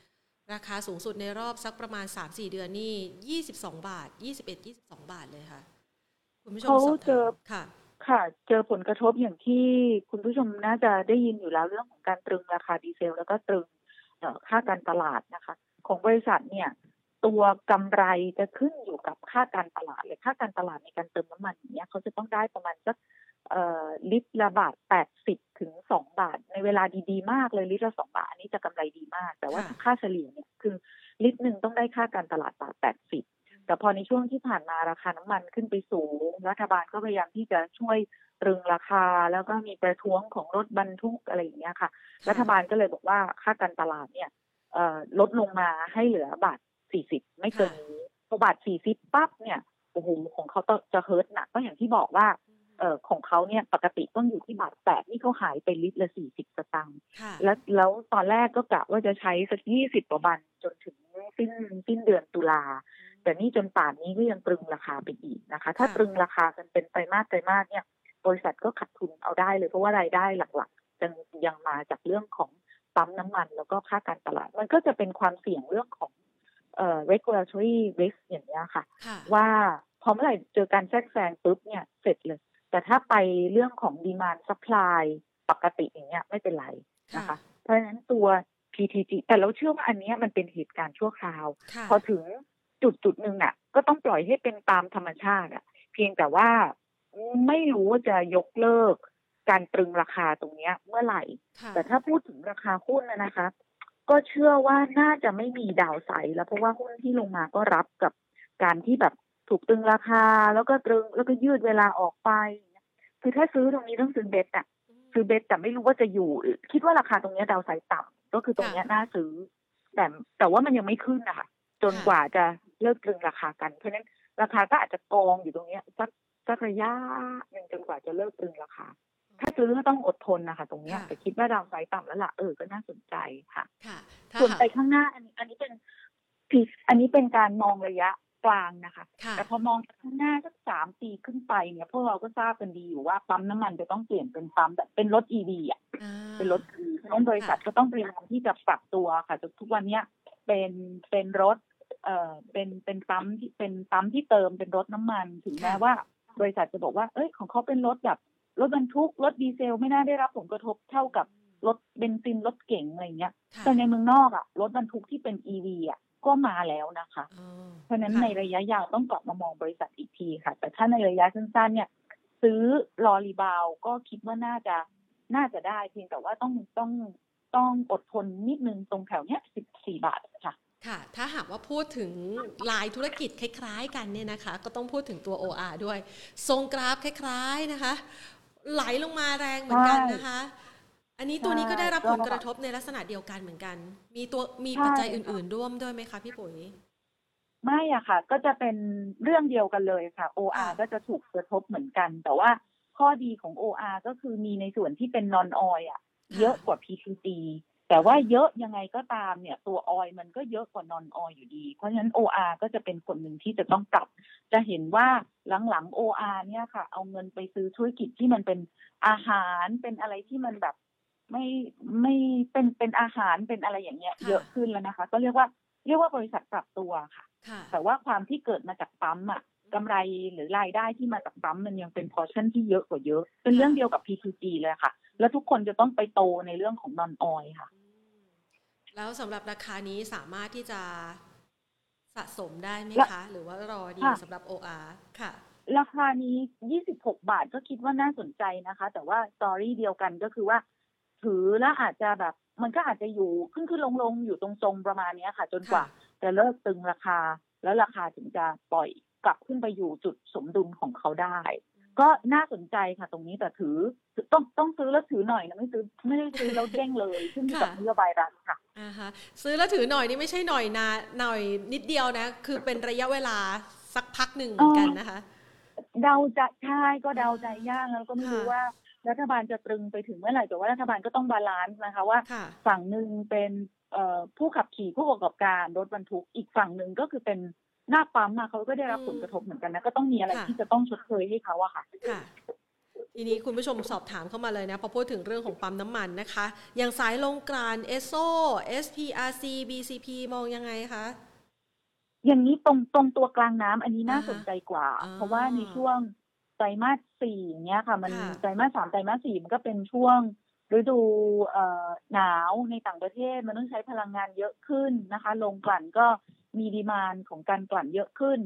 ราคาสูงสุดในรอบสักประมาณ สามถึงสี่ เดือนนี่ยี่สิบสองบาทยี่สิบเอ็ด ยี่สิบสองบาทเลยค่ะคุณผู้ชมเขาเจอค่ะค่ะเจอผลกระทบอย่างที่คุณผู้ชมน่าจะได้ยินอยู่แล้วเรื่องของการตรึงราคาดีเซลแล้วก็ตรึงค่าการตลาดนะคะของบริษัทเนี่ยตัวกำไรจะขึ้นอยู่กับค่าการตลาดเลยค่าการตลาดในการเติมน้ำมันเนี่ยเขาจะต้องได้ประมาณสักลิตรละบาทแปดสิบถึงสองบาทในเวลาดีๆมากเลยลิตรละสองบาทอันนี้จะกำไรดีมากแต่ว่าค่าเฉลี่ยเนี่ยคือลิตรนึงต้องได้ค่าการตลาดบาทแปดสิบแต่พอในช่วงที่ผ่านมาราคาน้ำมันขึ้นไปสูงรัฐบาลก็พยายามที่จะช่วยตรึงราคาแล้วก็มีประท้วงของรถบรรทุกอะไรอย่างเงี้ยค่ะรัฐบาลก็เลยบอกว่าค่าการตลาดเนี่ยลดลงมาให้เหลือบาทสี่สิบไม่เกินนี้พอบาทสี่สิบปั๊บเนี่ยโอ้โหของเขาจะเฮิร์ตหนักก็อย่างที่บอกว่าเอ่อของเขาเนี่ยปกติต้องอยู่ที่บาทแปดนี่เขาหายไปลิตรละสี่สิบสตางค์แล้วแล้วตอนแรกก็กะว่าจะใช้สักยี่สิบกว่าวันจนถึงสิ้นสิ้นเดือนตุลาแต่นี่จนป่านนี้ก็ยังตรึงราคาไปอีกนะคะถ้าตรึงราคากันเป็นไตรมาสไตรมาสเนี่ยบริษัทก็ขาดทุนเอาได้เลยเพราะว่ารายได้หลักๆยังยังมาจากเรื่องของปั๊มน้ำมันแล้วก็ค่าการตลาดมันก็จะเป็นความเสี่ยงเรื่องของเอ่อ regulatory risk อย่างเงี้ยค่ะว่าพอเมื่อไหร่เจอการแทรกแซงปุ๊บเนี่ยเสร็จเลยแต่ถ้าไปเรื่องของ demand supply ปกติอย่างเงี้ยไม่เป็นไรนะคะเพราะฉะนั้นตัว พี ที จี แต่เราเชื่อว่าอันนี้มันเป็นเหตุการณ์ชั่วคราวพอถึงจุดจุดนึงอ่ะก็ต้องปล่อยให้เป็นตามธรรมชาติอ่ะเพียงแต่ว่าไม่รู้ว่าจะยกเลิกการตรึงราคาตรงเนี้ยเมื่อไหร่แต่ถ้าพูดถึงราคาหุ้นนะคะก็เชื่อว่าน่าจะไม่มีดาวไซด์แล้วเพราะว่าหุ้นที่ลงมาก็รับกับการที่แบบถูกตรึงราคาแล้วก็ตรึงแล้วก็ยืดเวลาออกไปคือถ้าซื้อตรงนี้ต้องซื้อเบสอ่ะซื้อเบสแต่ไม่รู้ว่าจะอยู่คิดว่าราคาตรงนี้ดาวไซด์ต่ำก็คือตรงนี้น่าซื้อแต่แต่ว่ามันยังไม่ขึ้นนะคะจนกว่าจะเลิกตรึงราคากันเพราะฉะนั้นราคาก็อาจจะกองอยู่ตรงนี้สักสักระยะนึงจนกว่าจะเลิกตรึงราคาถ้าซื้อก็ต้องอดทนนะคะตรงนี้แต่คิดว่าดาวไซด์ต่ำแล้วล่ะเออก็น่าสนใจค่ะส่วนไปข้างหน้าอันนี้อันนี้เป็นอันนี้เป็นการมองระยะกลางนะคะแต่พอมองข้างหน้าสักสามปีขึ้นไปเนี่ยพวกเราก็ทราบกันดีอยู่ว่าปั๊มน้ำมันจะต้องเปลี่ยนเป็นปั๊มแบบเป็นรถ อี วี อ่ะเป็นรถเพราะฉะนั้นบริษัทก็ต้องพยายามที่จะปรับตัวค่ะทุกวันนี้เป็นเป็นรถเอ่อเป็นเป็นปั๊มที่เป็นปั๊มที่เติมเป็นรถน้ำมันถึงแม้ว่าบริษัทจะบอกว่าเอ้ยของเขาเป็นรถแบบ รถบรรทุกรถดีเซลไม่น่าได้รับผลกระทบเท่ากับรถเบนซินรถเก๋งอะไรเงี้ยแต่ในเมืองนอกอ่ะรถบรรทุกที่เป็น อี วี อ่ะก็มาแล้วนะคะเพราะนั้นในระยะยาวต้องกลับมามองบริษัทอีกทีค่ะแต่ถ้าในระยะสั้นๆเนี่ยซื้อรอรีบาวก็คิดว่าน่าจะน่าจะได้เพียงแต่ว่าต้องต้องต้องอดทนนิดนึงตรงแถวเนี้ยสิบสี่บาทค่ะค่ะถ้าหากว่าพูดถึงลายธุรกิจคล้ายๆกันเนี่ยนะคะก็ต้องพูดถึงตัว โอ อาร์ ด้วยทรงกราฟคล้ายๆนะคะไหลลงมาแรงเหมือนกันนะคะอันนี้ตัวนี้ก็ได้รับผลกระทบในลักษณะเดียวกันเหมือนกันมีตัวมีปัจจัยอื่นๆร่วมด้วยไหมคะพี่ปุ๋ยไม่อะค่ะก็จะเป็นเรื่องเดียวกันเลยค่ะ โอ อาร์ ก็จะถูกกระทบเหมือนกันแต่ว่าข้อดีของ โอ อาร์ ก็คือมีในส่วนที่เป็น non oil อะเยอะกว่า พี ที ที แต่ว่าเยอะยังไงก็ตามเนี่ยตัว oil มันก็เยอะกว่า non oil อยู่ดีเพราะฉะนั้น โอ อาร์ ก็จะเป็นคนหนึ่งที่จะต้องปรับจะเห็นว่าหลังๆ โอ อาร์ เนี่ยค่ะเอาเงินไปซื้อธุรกิจที่มันเป็นอาหารเป็นอะไรที่มันแบบไม่ไม่เป็นเป็นอาหารเป็นอะไรอย่างเงี้ยเยอะขึ้นแล้วนะคะก็เรียกว่าเรียกว่าบริษัทปรับตัวค่ะแต่ว่าความที่เกิดมาจากปั๊มอ่ะกำไรหรือรายได้ที่มาจากปั๊มมันยังเป็นพอร์ชั่นที่เยอะกว่าเยอะเป็นเรื่องเดียวกับ พี ทู จี เลยค่ะแล้วทุกคนจะต้องไปโตในเรื่องของ non oil ค่ะแล้วสำหรับราคานี้สามารถที่จะสะสมได้ไหมคะหรือว่ารอดีสำหรับ โอ อาร์ ค่ะราคานี้ยี่สิบหกบาทก็คิดว่าน่าสนใจนะคะแต่ว่าสตอรี่เดียวกันก็คือว่าถือแล้วอาจจะแบบมันก็อาจจะอยู่ขึ้นขึ้นลงลงอยู่ตรงทรงประมาณนี้ค่ะจนกว่าจะเลิกตึงราคาแล้วราคาถึงจะปล่อยกลับขึ้นไปอยู่จุดสมดุลของเขาได้ก็น่าสนใจค่ะตรงนี้แต่ถือต้องต้องซื้อแล้วถือหน่อยนะไม่ซื้อไม่ได้ซื้อแล้วเด้งเลยขึ้นกับนโยบายรัฐค่ะอ่าฮะซื้อแล้วถือหน่อยนี่ไม่ใช่หน่อยนะหน่อยนิดเดียวนะคือเป็นระยะเวลาสักพักนึงเหมือนกันนะคะเดาจะใช่ก็เดาใจยากแล้วก็ไม่รู้ว่ารัฐบาลจะตรึงไปถึงเมื่อไหร่แต่ว่ารัฐบาลก็ต้องบาลานซ์นะคะว่าฝั่งหนึ่งเป็นผู้ขับขี่ผู้ประกอบการรถบรรทุกอีกฝั่งหนึ่งก็คือเป็นหน้าปั๊มมาเขาก็ได้รับผลกระทบเหมือนกันนะก็ต้องมีอะไรที่จะต้องชดเชยให้เขาอะค่ะทีนี้คุณผู้ชมสอบถามเข้ามาเลยนะพอพูดถึงเรื่องของปั๊มน้ำมันนะคะอย่างสายลงกลั่นเอสโซ เอส พี อาร์ ซี บี ซี พี มองยังไงคะอย่างนี้ตรงตรงตัวกลางน้ำอันนี้น่าสนใจกว่าเพราะว่าในช่วงไตรมาสสี่เนี้ยค่ะมันไตรมาสสามไตรมาสสี่มันก็เป็นช่วงฤดูหนาวในต่างประเทศมันต้องใช้พลังงานเยอะขึ้นนะคะโรงกลั่นก็มีดีมานด์ของการกลั่นเยอะขึ้น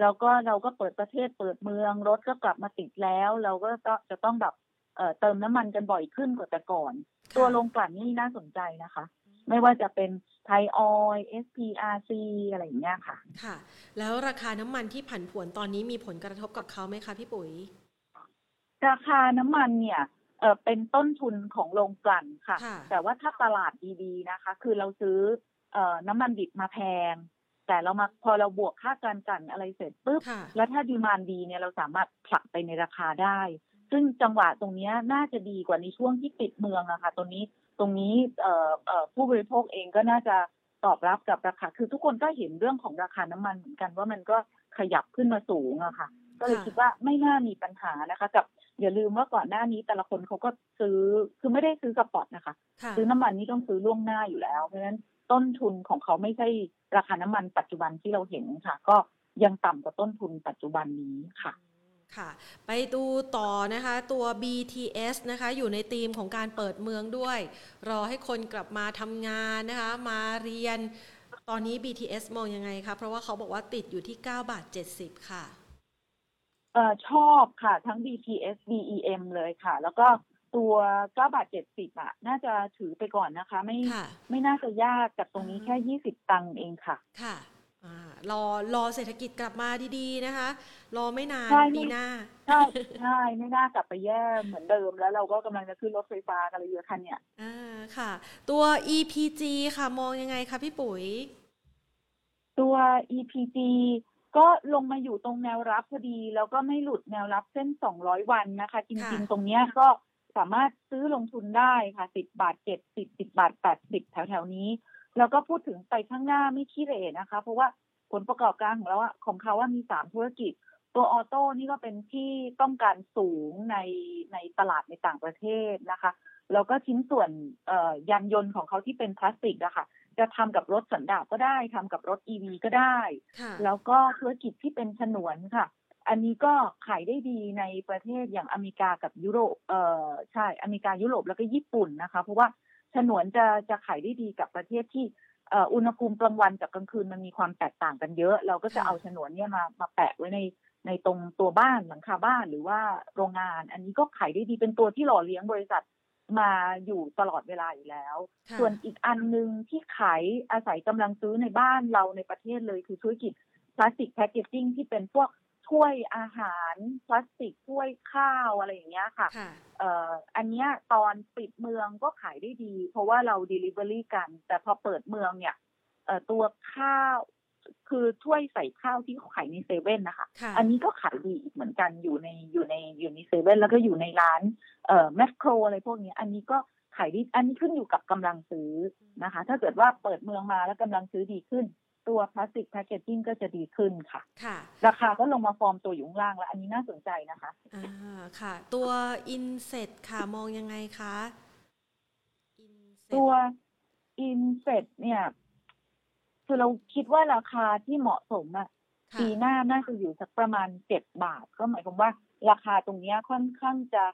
แล้วก็เราก็เปิดประเทศเปิดเมืองรถก็กลับมาติดแล้วเราก็จะต้องแบบเติมน้ำมันกันบ่อยขึ้นกว่าแต่ก่อนตัวโรงกลั่นนี่น่าสนใจนะคะไม่ว่าจะเป็นไทยออยล์ เอส พี อาร์ ซี อะไรอย่างเงี้ยค่ะค่ะแล้วราคาน้ำมันที่ผันผวนตอนนี้มีผลกระทบกับเขาไหมคะพี่ปุ๋ยราคาน้ำมันเนี่ยเอ่อเป็นต้นทุนของโรงกลั่นค่ะแต่ว่าถ้าตลาดดีๆนะคะคือเราซื้อเอ่อน้ำมันดิบมาแพงแต่เรามาพอเราบวกค่าการกลั่นอะไรเสร็จปุ๊บแล้วถ้าดีมานด์ดีเนี่ยเราสามารถผลักไปในราคาได้ซึ่งจังหวะตรงนี้น่าจะดีกว่าในช่วงที่ปิดเมืองนะคะตรงนี้ตรงนี้ผู้บริโภคเองก็น่าจะตอบรับกับราคาคือทุกคนก็เห็นเรื่องของราคาน้ำมันเหมือนกันว่ามันก็ขยับขึ้นมาสูงอะค่ะก็เลยคิดว่าไม่น่ามีปัญหานะคะกับอย่าลืมว่าก่อนหน้านี้แต่ละคนเขาก็ซื้อคือไม่ได้ซื้อกระป๋องนะคะซื้อน้ำมันนี่ต้องซื้อล่วงหน้าอยู่แล้วเพราะฉะนั้นต้นทุนของเขาไม่ใช่ราคาน้ำมันปัจจุบันที่เราเห็นค่ะก็ยังต่ำกว่าต้นทุนปัจจุบันนี้ค่ะค่ะไปดูต่อนะคะตัว บี ที เอส นะคะอยู่ในธีมของการเปิดเมืองด้วยรอให้คนกลับมาทำงานนะคะมาเรียนตอนนี้ บี ที เอส มองยังไงคะเพราะว่าเขาบอกว่าติดอยู่ที่ เก้าบาทเจ็ดสิบ ค่ะเอ่อชอบค่ะทั้ง บี ที เอส บี อี เอ็ม เลยค่ะแล้วก็ตัว เก้าบาทเจ็ดสิบ อ่ะน่าจะถือไปก่อนนะคะไม่ไม่น่าจะยากจากตรงนี้แค่ยี่สิบตังค์เองค่ะค่ะรอรอเศรษฐกิจกลับมาดีๆนะคะรอไม่นานปีหน้าใช่ใช่ไม่น่ากลับไปแย่เหมือนเดิมแล้วเราก็กำลังจะขึ้นรถไฟฟ้ากันเลยเยอะคันเนี่ยอ่าค่ะตัว อี พี จี ค่ะมองยังไงคะพี่ปุ๋ยตัว อี พี จี ก็ลงมาอยู่ตรงแนวรับพอดีแล้วก็ไม่หลุดแนวรับเส้นสองร้อยวันนะคะจริงๆตรงเนี้ยก็สามารถซื้อลงทุนได้ค่ะสิบบาทเจ็ดสิบ สิบบาทแปดสิบแถวๆนี้แล้วก็พูดถึงไปข้างหน้าไม่ขี้เหร่นะคะเพราะว่าผลประกอบการของเราของเขาว่ามีสามธุรกิจตัวออโต้นี่ก็เป็นที่ต้องการสูงในในตลาดในต่างประเทศนะคะแล้วก็ชิ้นส่วนยานยนต์ของเขาที่เป็นพลาสติกอะค่ะจะทำกับรถสันดาปก็ได้ทำกับรถ อี วี ก็ได้แล้วก็ธุรกิจที่เป็นฉนวนค่ะ อันนี้ก็ขายได้ดีในประเทศอย่างอเมริกากับยุโรปเอ่อใช่อเมริกายุโรปแล้วก็ญี่ปุ่นนะคะเพราะว่าฉนวนจะจะขายได้ดีกับประเทศที่อุณหภูมิกลางวันกับกลางคืนมันมีความแตกต่างกันเยอะเราก็จะเอาฉนวนเนี่ยมามาแปะไว้ในในตรงตัวบ้านหลังคาบ้านหรือว่าโรงงานอันนี้ก็ขายได้ดีเป็นตัวที่หล่อเลี้ยงบริษัทมาอยู่ตลอดเวลาอยู่แล้วส่วนอีกอันนึงที่ขายอาศัยกำลังซื้อในบ้านเราในประเทศเลยคือธุรกิจพลาสติกแพคเกจจิ้งที่เป็นพวกถ้วยอาหารพลาสติกถ้วยข้าวอะไรอย่างเงี้ยค่ะ เอ่อ อันเนี้ยตอนปิดเมืองก็ขายได้ดีเพราะว่าเรา delivery กันแต่พอเปิดเมืองเนี่ยตัวข้าวคือถ้วยใส่ข้าวที่ขายในเซเว่นนะคะอันนี้ก็ขายดีอีกเหมือนกันอยู่ในอยู่ในอยู่ในเซเว่นแล้วก็อยู่ในร้านเอ่อแมคโครอะไรพวกนี้อันนี้ก็ขายดีอันนี้ขึ้นอยู่กับกำลังซื้อนะคะถ้าเกิดว่าเปิดเมืองมาแล้วกำลังซื้อดีขึ้นตัวพลาสติกแพคเกจจิ้งก็จะดีขึ้นค่ะค่ะราคาก็ลงมาฟอร์มตัวอยู่ข้างล่างแล้วอันนี้น่าสนใจนะคะอ่าค่ะตัว อินเซต ค่ะมองยังไงคะ อินเซต ตัว อินเซต เนี่ยคือเราคิดว่าราคาที่เหมาะสมอ่ะปีหน้าน่าจะอยู่สักประมาณเจ็ดบาทก็หมายความว่าราคาตรงนี้ค่อนข้างจะ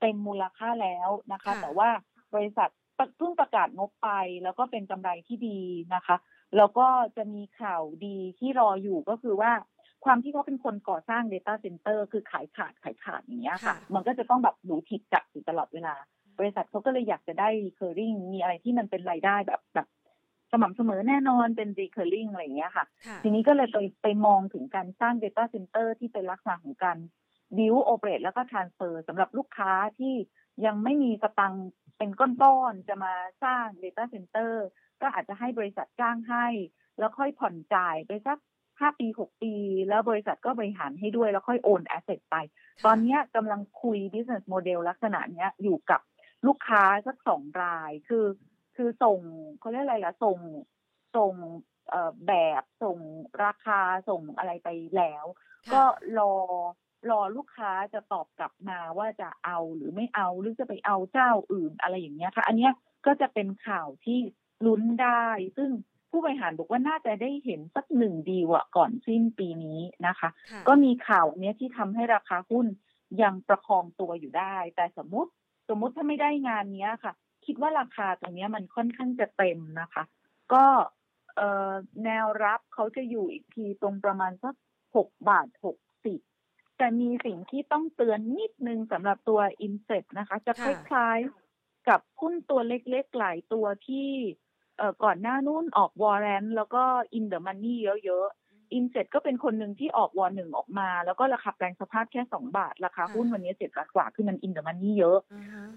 เต็มมูลค่าแล้วนะคะแต่ว่าบริษัทเพิ่งประกาศงบไปแล้วก็เป็นกำไรที่ดีนะคะแล้วก็จะมีข่าวดีที่รออยู่ก็คือว่าความที่เขาเป็นคนก่อสร้าง Data Center คือขายขาดขายขาดอย่างเงี้ยค่ะมันก็จะต้องแบบหรูถิดจัดอยู่ตลอดเวลาบริษัทเขาก็เลยอยากจะได้ recurring มีอะไรที่มันเป็นรายได้แบบแบบสม่ำเสมอแน่นอนเป็น recurring อะไรอย่างเงี้ยค่ะทีนี้ก็เลยไปไปมองถึงการสร้าง Data Center ที่เป็นลักษณะของการ build operate แล้วก็ transfer สำหรับลูกค้าที่ยังไม่มีสตังค์เป็นก้อนๆจะมาสร้าง Data Centerก็อาจจะให้บริษัทจ้างให้แล้วค่อยผ่อนจ่ายไปสักห้าปีหกปีแล้วบริษัทก็บริหารให้ด้วยแล้วค่อยโอนแอสเซทไปตอนนี้กำลังคุย business model ลักษณะเนี้ยอยู่กับลูกค้าสักสองรายคือคือส่งเขาเรียกอะไรล่ะส่งส่งเอ่อแบบส่งราคาส่งอะไรไปแล้วก็รอรอลูกค้าจะตอบกลับมาว่าจะเอาหรือไม่เอาหรือจะไปเอาเจ้าอื่นอะไรอย่างเงี้ยค่ะอันเนี้ยก็จะเป็นข่าวที่ลุ้นได้ซึ่งผู้บริหารบอกว่าน่าจะได้เห็นสักหนึ่งดีลก่อนสิ้นปีนี้นะคะก็มีข่าวเนี้ยที่ทำให้ราคาหุ้นยังประคองตัวอยู่ได้แต่สมมติสมมติถ้าไม่ได้งานเนี้ยค่ะคิดว่าราคาตรงเนี้ยมันค่อนข้างจะเต็มนะคะก็เอ่อแนวรับเขาจะอยู่อีกทีตรงประมาณสักหกบาทหกสิบแต่มีสิ่งที่ต้องเตือนนิดนึงสำหรับตัว อินเซต นะคะจะคล้ายๆกับหุ้นตัวเล็กๆหลายตัวที่เอ่อก่อนหน้านู้นออกวอร์เรนต์แล้วก็อินเดอะมันนี่เยอะๆอินเซตก็เป็นคนหนึ่งที่ออกวอร์หนึ่งออกมาแล้วก็ราคาแปลงสภาพแค่สองบาทราคาหุ้นวันนี้เจ็ดบาทกว่าคือมันอินเดอะมันนี่เยอะ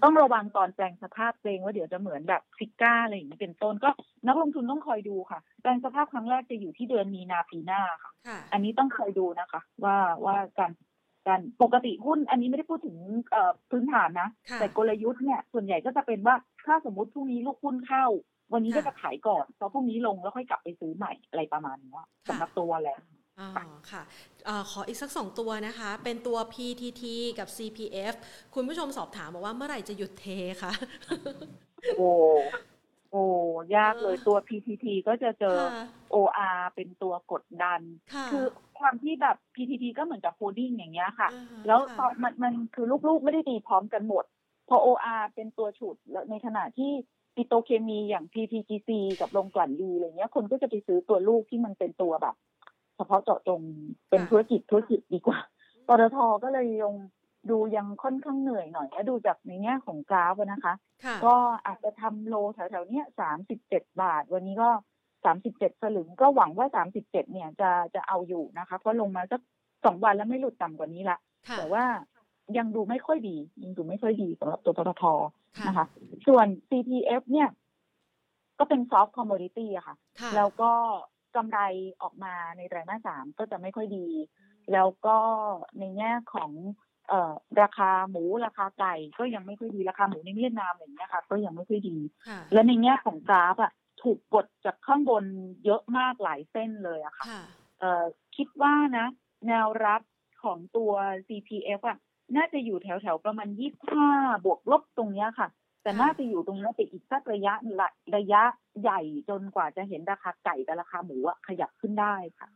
ต้องระวังตอนแปลงสภาพเกรงว่าเดี๋ยวจะเหมือนแบบซิก้าอะไรอย่างนี้เป็นต้นก็นักลงทุนต้องคอยดูค่ะแปลงสภาพครั้งแรกจะอยู่ที่เดือนมีนาปีหน้าค่ะอันนี้ต้องคอยดูนะคะว่าว่าการการปกติหุ้นอันนี้ไม่ได้พูดถึงเอ่อพื้นฐานนะแต่กลยุทธ์เนี่ยส่วนใหญ่ก็จะเป็นว่าถ้าสมมติพรุ่งนี้ลูกหุ้นเข้าวันนี้ก็จะขายก่อนพอพรุ่งนี้ลงแล้วค่อยกลับไปซื้อใหม่อะไรประมาณนี้สำหรับตัวแหละอ๋อค่ะขออีกสักสองตัวนะคะเป็นตัว พี ที ที กับ ซี พี เอฟ คุณผู้ชมสอบถามบอกว่าเมื่อไหร่จะหยุดเทคะโอ้โอ้ยากเลยตัว พี ที ที ก็จะเจอ โอ อาร์ เป็นตัวกดดันคือความที่แบบ พี ที ที ก็เหมือนกับโฮลดิ้งอย่างเงี้ยค่ะแล้วตอนมันมันคือลูกๆไม่ได้ดีพร้อมกันหมดพอ โอ อาร์ เป็นตัวฉุดแล้วในขณะที่ปิโตเคมีอย่าง พี ที จี ซี กับโรงกลั่นดีอะไรเงี้ยคนก็จะไปซื้อตัวลูกที่มันเป็นตัวแบบเฉพาะเจาะจงเป็นธุรกิจธุรกิจดีกว่าปตท.ก็เลยลงดูยังค่อนข้างเหนื่อยหน่อยนะดูจากในแง่ของกราฟนะคะก็อาจจะทำโลแถวๆเนี้ยสามสิบเจ็ดบาทวันนี้ก็สามสิบเจ็ดสลึงก็หวังว่าสามสิบเจ็ดเนี่ยจะจะเอาอยู่นะคะเพราะลงมาสักสองวันแล้วไม่หลุดต่ำกว่านี้ละแต่ว่ายังดูไม่ค่อยดียังดูไม่ค่อยดีสำหรับตัวปตท.นะคะส่วน ซี พี เอฟ เนี่ยก็เป็น soft commodity อะค่ะแล้วก็กำไรออกมาในไตรมาสสามก็จะไม่ค่อยดีแล้วก็ในแง่ของเอ่อราคาหมูราคาไก่ก็ยังไม่ค่อยดีราคาหมูในเวียดนามอย่างเงี้ยค่ะก็ยังไม่ค่อยดีและในแง่ของกราฟอะถูกกดจากข้างบนเยอะมากหลายเส้นเลยอะค่ะเอ่อคิดว่านะแนวรับของตัว ซี พี เอฟ อะน่าจะอยู่แถวๆประมาณยี่สิบห้าบวกลบตรงนี้ค่ะแต่น่าจะอยู่ตรงนี้ไปอีกสักระยะระยะใหญ่จนกว่าจะเห็นราคาไก่กับราคาหมูขยับขึ้นได้ค่ะ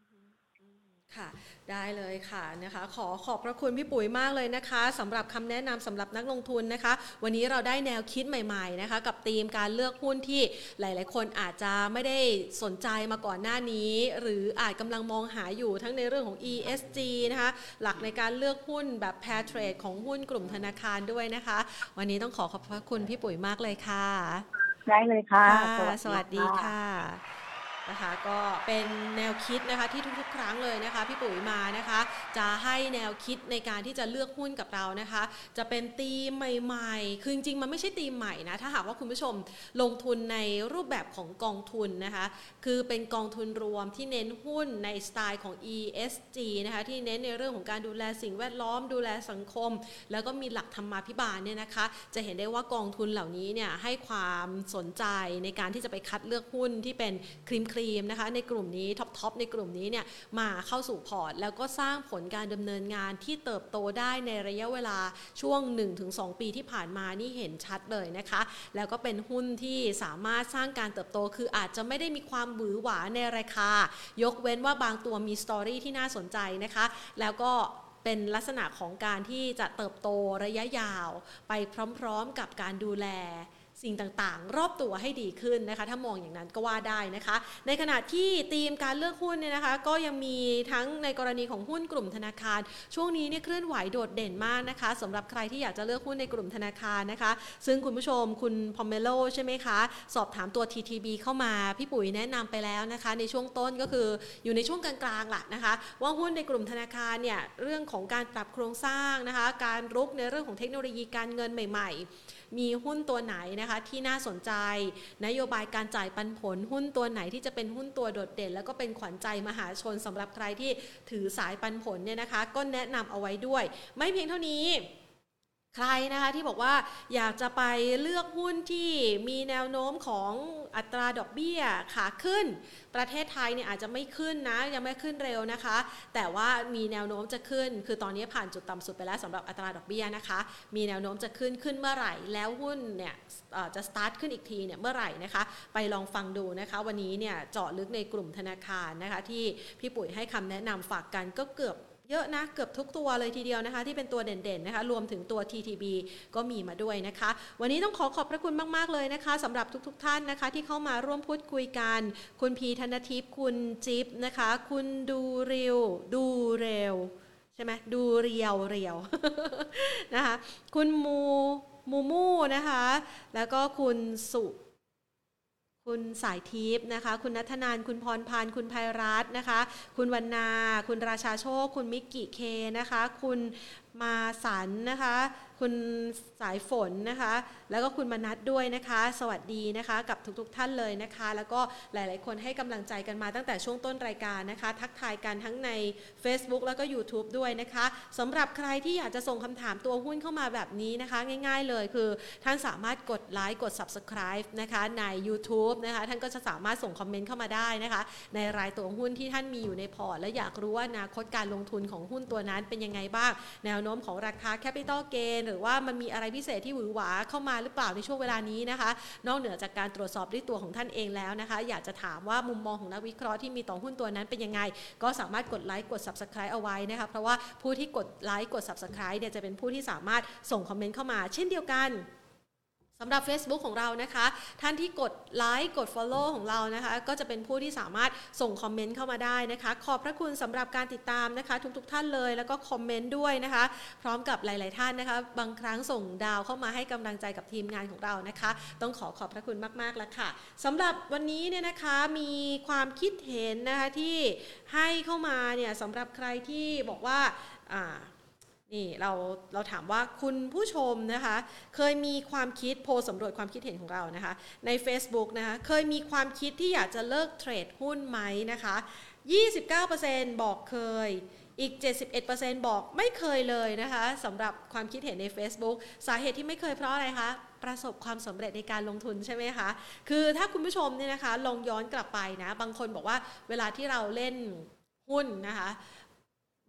ค่ะได้เลยค่ะนะคะขอขอบพระคุณพี่ปุ๋ยมากเลยนะคะสำหรับคำแนะนำสำหรับนักลงทุนนะคะวันนี้เราได้แนวคิดใหม่ๆนะคะกับธีมการเลือกหุ้นที่หลายๆคนอาจจะไม่ได้สนใจมาก่อนหน้านี้หรืออาจกำลังมองหาอยู่ทั้งในเรื่องของ อี เอส จี นะคะหลักในการเลือกหุ้นแบบ Pair Trade ของหุ้นกลุ่มธนาคารด้วยนะคะวันนี้ต้องขอขอบพระคุณพี่ปุ๋ยมากเลยค่ะได้เลยค่ะสวัสดีค่ะนะคะก็เป็นแนวคิดนะคะที่ทุกๆครั้งเลยนะคะพี่ปุ๋ยมานะคะจะให้แนวคิดในการที่จะเลือกหุ้นกับเรานะคะจะเป็นธีมใหม่ๆคือจริงๆมันไม่ใช่ธีมใหม่นะถ้าหากว่าคุณผู้ชมลงทุนในรูปแบบของกองทุนนะคะคือเป็นกองทุนรวมที่เน้นหุ้นในสไตล์ของ อี เอส จี นะคะที่เน้นในเรื่องของการดูแลสิ่งแวดล้อมดูแลสังคมแล้วก็มีหลักธรรมาภิบาลเนี่ยนะคะจะเห็นได้ว่ากองทุนเหล่านี้เนี่ยให้ความสนใจในการที่จะไปคัดเลือกหุ้นที่เป็นครีมครีมนะคะในกลุ่มนี้ท็อปท็อปในกลุ่มนี้เนี่ยมาเข้าสู่พอร์ตแล้วก็สร้างผลการดำเนินงานที่เติบโตได้ในระยะเวลาช่วง หนึ่งถึงสอง ปีที่ผ่านมานี่เห็นชัดเลยนะคะแล้วก็เป็นหุ้นที่สามารถสร้างการเติบโตคืออาจจะไม่ได้มีความหวือหวาในราคายกเว้นว่าบางตัวมีสตอรี่ที่น่าสนใจนะคะแล้วก็เป็นลักษณะของการที่จะเติบโตระยะยาวไปพร้อมๆกับการดูแลสิ่งต่างๆรอบตัวให้ดีขึ้นนะคะถ้ามองอย่างนั้นก็ว่าได้นะคะในขณะที่ธีมการเลือกหุ้นเนี่ยนะคะก็ยังมีทั้งในกรณีของหุ้นกลุ่มธนาคารช่วงนี้เนี่ยเคลื่อนไหวโดดเด่นมากนะคะสำหรับใครที่อยากจะเลือกหุ้นในกลุ่มธนาคารนะคะซึ่งคุณผู้ชมคุณพอมเมโลใช่ไหมคะสอบถามตัว ที ที บี เข้ามาพี่ปุ๋ยแนะนำไปแล้วนะคะในช่วงต้นก็คืออยู่ในช่วงกลางๆล่ะนะคะว่าหุ้นในกลุ่มธนาคารเนี่ยเรื่องของการปรับโครงสร้างนะคะการรุกในเรื่องของเทคโนโลยีการเงินใหม่ๆมีหุ้นตัวไหนนะคะที่น่าสนใจนโยบายการจ่ายปันผลหุ้นตัวไหนที่จะเป็นหุ้นตัวโดดเด่นแล้วก็เป็นขวัญใจมหาชนสำหรับใครที่ถือสายปันผลเนี่ยนะคะก็แนะนำเอาไว้ด้วยไม่เพียงเท่านี้ใครนะคะที่บอกว่าอยากจะไปเลือกหุ้นที่มีแนวโน้มของอัตราดอกเบี้ยขาขึ้นประเทศไทยเนี่ยอาจจะไม่ขึ้นนะยังไม่ขึ้นเร็วนะคะแต่ว่ามีแนวโน้มจะขึ้นคือตอนนี้ผ่านจุดต่ำสุดไปแล้วสำหรับอัตราดอกเบี้ยนะคะมีแนวโน้มจะขึ้นขึ้นเมื่อไหร่แล้วหุ้นเนี่ยจะสตาร์ทขึ้นอีกทีเนี่ยเมื่อไหร่นะคะไปลองฟังดูนะคะวันนี้เนี่ยเจาะลึกในกลุ่มธนาคารนะคะที่พี่ปุ๋ยให้คำแนะนำฝากกันก็เกือบเยอะนะเกือบทุกตัวเลยทีเดียวนะคะที่เป็นตัวเด่นๆนะคะรวมถึงตัว ที ที บี ก็มีมาด้วยนะคะวันนี้ต้องขอขอบพระคุณมากๆเลยนะคะสำหรับทุกๆท่านนะคะที่เข้ามาร่วมพูดคุยกันคุณพีธนทิพย์คุณจิ๊บนะคะคุณดูเรียวดูเร็วใช่ไหมดูเรียวเรียวนะคะคุณมูมูมูนะคะแล้วก็คุณสุคุณสายทิพย์นะคะคุณณัฐนันท์คุณพรพันธ์คุณไพรัตน์นะคะคุณวรรณาคุณราชาโชคคุณมิกกี้เคนะคะคุณมาสันนะคะคุณสายฝนนะคะแล้วก็คุณมนัสด้วยนะคะสวัสดีนะคะกับทุกๆท่านเลยนะคะแล้วก็หลายๆคนให้กำลังใจกันมาตั้งแต่ช่วงต้นรายการนะคะทักทายกันทั้งใน Facebook แล้วก็ YouTube ด้วยนะคะสำหรับใครที่อยากจะส่งคำถามตัวหุ้นเข้ามาแบบนี้นะคะง่ายๆเลยคือท่านสามารถกดไลค์กด Subscribe นะคะใน YouTube นะคะท่านก็จะสามารถส่งคอมเมนต์เข้ามาได้นะคะในรายตัวหุ้นที่ท่านมีอยู่ในพอร์ตและอยากรู้ว่าอนาคตการลงทุนของหุ้นตัวนั้นเป็นยังไงบ้างแนวโน้มของราคา Capital Gain หรือว่ามันมีอะไรพิเศษที่หวือหวาเข้ามาหรือเปล่าในช่วงเวลานี้นะคะนอกเหนือจากการตรวจสอบด้วยตัวของท่านเองแล้วนะคะอยากจะถามว่ามุมมองของนักวิเคราะห์ที่มีต่อหุ้นตัวนั้นเป็นยังไงก็สามารถกดไลค์กด Subscribe เอาไว้นะคะเพราะว่าผู้ที่กดไลค์กด Subscribe เนี่ยจะเป็นผู้ที่สามารถส่งคอมเมนต์เข้ามาเช่นเดียวกันสำหรับ Facebook ของเรานะคะท่านที่กดไลค์กด Follow ของเรานะคะก็จะเป็นผู้ที่สามารถส่งคอมเมนต์เข้ามาได้นะคะขอบพระคุณสำหรับการติดตามนะคะทุกๆท่านเลยแล้วก็คอมเมนต์ด้วยนะคะพร้อมกับหลายๆท่านนะคะบางครั้งส่งดาวเข้ามาให้กำลังใจกับทีมงานของเรานะคะต้องขอขอบพระคุณมากๆแล้วค่ะสำหรับวันนี้เนี่ยนะคะมีความคิดเห็นนะคะที่ให้เข้ามาเนี่ยสำหรับใครที่บอกว่าอ่านี่เราเราถามว่าคุณผู้ชมนะคะเคยมีความคิดโพลสำรวจความคิดเห็นของเรานะคะใน Facebook นะคะเคยมีความคิดที่อยากจะเลิกเทรดหุ้นไหมนะคะ ยี่สิบเก้าเปอร์เซ็นต์ บอกเคยอีก เจ็ดสิบเอ็ดเปอร์เซ็นต์ บอกไม่เคยเลยนะคะสำหรับความคิดเห็นใน Facebook สาเหตุที่ไม่เคยเพราะอะไรคะประสบความสำเร็จในการลงทุนใช่ไหมคะคือถ้าคุณผู้ชมเนี่ยนะคะลองย้อนกลับไปนะบางคนบอกว่าเวลาที่เราเล่นหุ้นนะคะ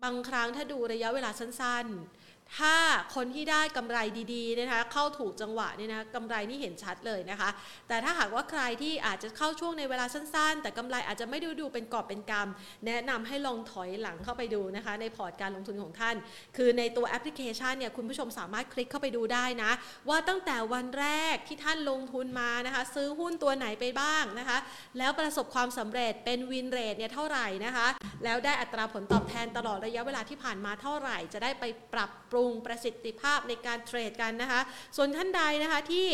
บางครั้งถ้าดูระยะเวลาสั้นๆ ถ้าคนที่ได้กำไรดีๆนะคะเข้าถูกจังหวะเนี่ยนะกำไรนี่เห็นชัดเลยนะคะแต่ถ้าหากว่าใครที่อาจจะเข้าช่วงในเวลาสั้นๆแต่กำไรอาจจะไม่ดูดูเป็นกอบเป็นกำแนะนำให้ลองถอยหลังเข้าไปดูนะคะในพอร์ตการลงทุนของท่านคือในตัวแอปพลิเคชันเนี่ยคุณผู้ชมสามารถคลิกเข้าไปดูได้นะว่าตั้งแต่วันแรกที่ท่านลงทุนมานะคะซื้อหุ้นตัวไหนไปบ้างนะคะแล้วประสบความสำเร็จเป็นวินเรทเนี่ยเท่าไหร่นะคะแล้วได้อัตราผลตอบแทนตลอดระยะเวลาที่ผ่านมาเท่าไหร่จะได้ไปปรับปรุงประสิทธิภาพในการเทรดกันนะคะส่วนท่านใดนะคะที่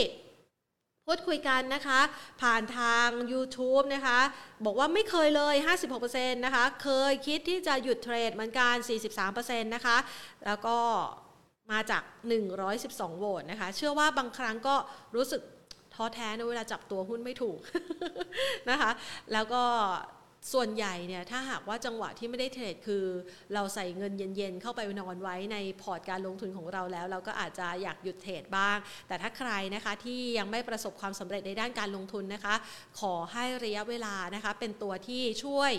พูดคุยกันนะคะผ่านทาง YouTube นะคะบอกว่าไม่เคยเลย ห้าสิบหกเปอร์เซ็นต์ นะคะเคยคิดที่จะหยุดเทรดเหมือนกัน สี่สิบสามเปอร์เซ็นต์ นะคะแล้วก็มาจากหนึ่งร้อยสิบสองโหวตนะคะเชื่อว่าบางครั้งก็รู้สึกท้อแท้ในเวลาจับตัวหุ้นไม่ถูก นะคะแล้วก็ส่วนใหญ่เนี่ยถ้าหากว่าจังหวะที่ไม่ได้เทรดคือเราใส่เงินเย็นๆเข้าไปนอนไว้ในพอร์ตการลงทุนของเราแล้วเราก็อาจจะอยากหยุดเทรดบ้างแต่ถ้าใครนะคะที่ยังไม่ประสบความสำเร็จในด้านการลงทุนนะคะขอให้ระยะเวลานะคะเป็นตัวที่ช่วย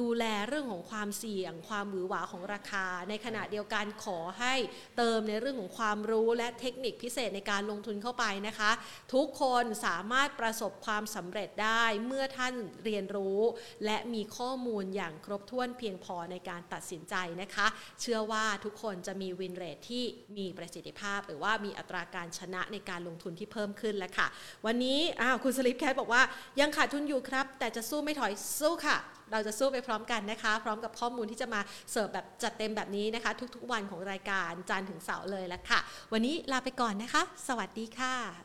ดูแลเรื่องของความเสี่ยงความหวือหวาของราคาในขณะเดียวกันขอให้เติมในเรื่องของความรู้และเทคนิคพิเศษในการลงทุนเข้าไปนะคะทุกคนสามารถประสบความสำเร็จได้เมื่อท่านเรียนรู้และมีข้อมูลอย่างครบถ้วนเพียงพอในการตัดสินใจนะคะเชื่อว่าทุกคนจะมีวินเรทที่มีประสิทธิภาพหรือว่ามีอัตราการชนะในการลงทุนที่เพิ่มขึ้นแล้วค่ะวันนี้อ้าวคุณสลิปแคทบอกว่ายังขาดทุนอยู่ครับแต่จะสู้ไม่ถอยสู้ค่ะเราจะสู้ไปพร้อมกันนะคะพร้อมกับข้อมูลที่จะมาเสิร์ฟแบบจัดเต็มแบบนี้นะคะทุกๆวันของรายการจันทร์ถึงเสาร์เลยละค่ะวันนี้ลาไปก่อนนะคะสวัสดีค่ะ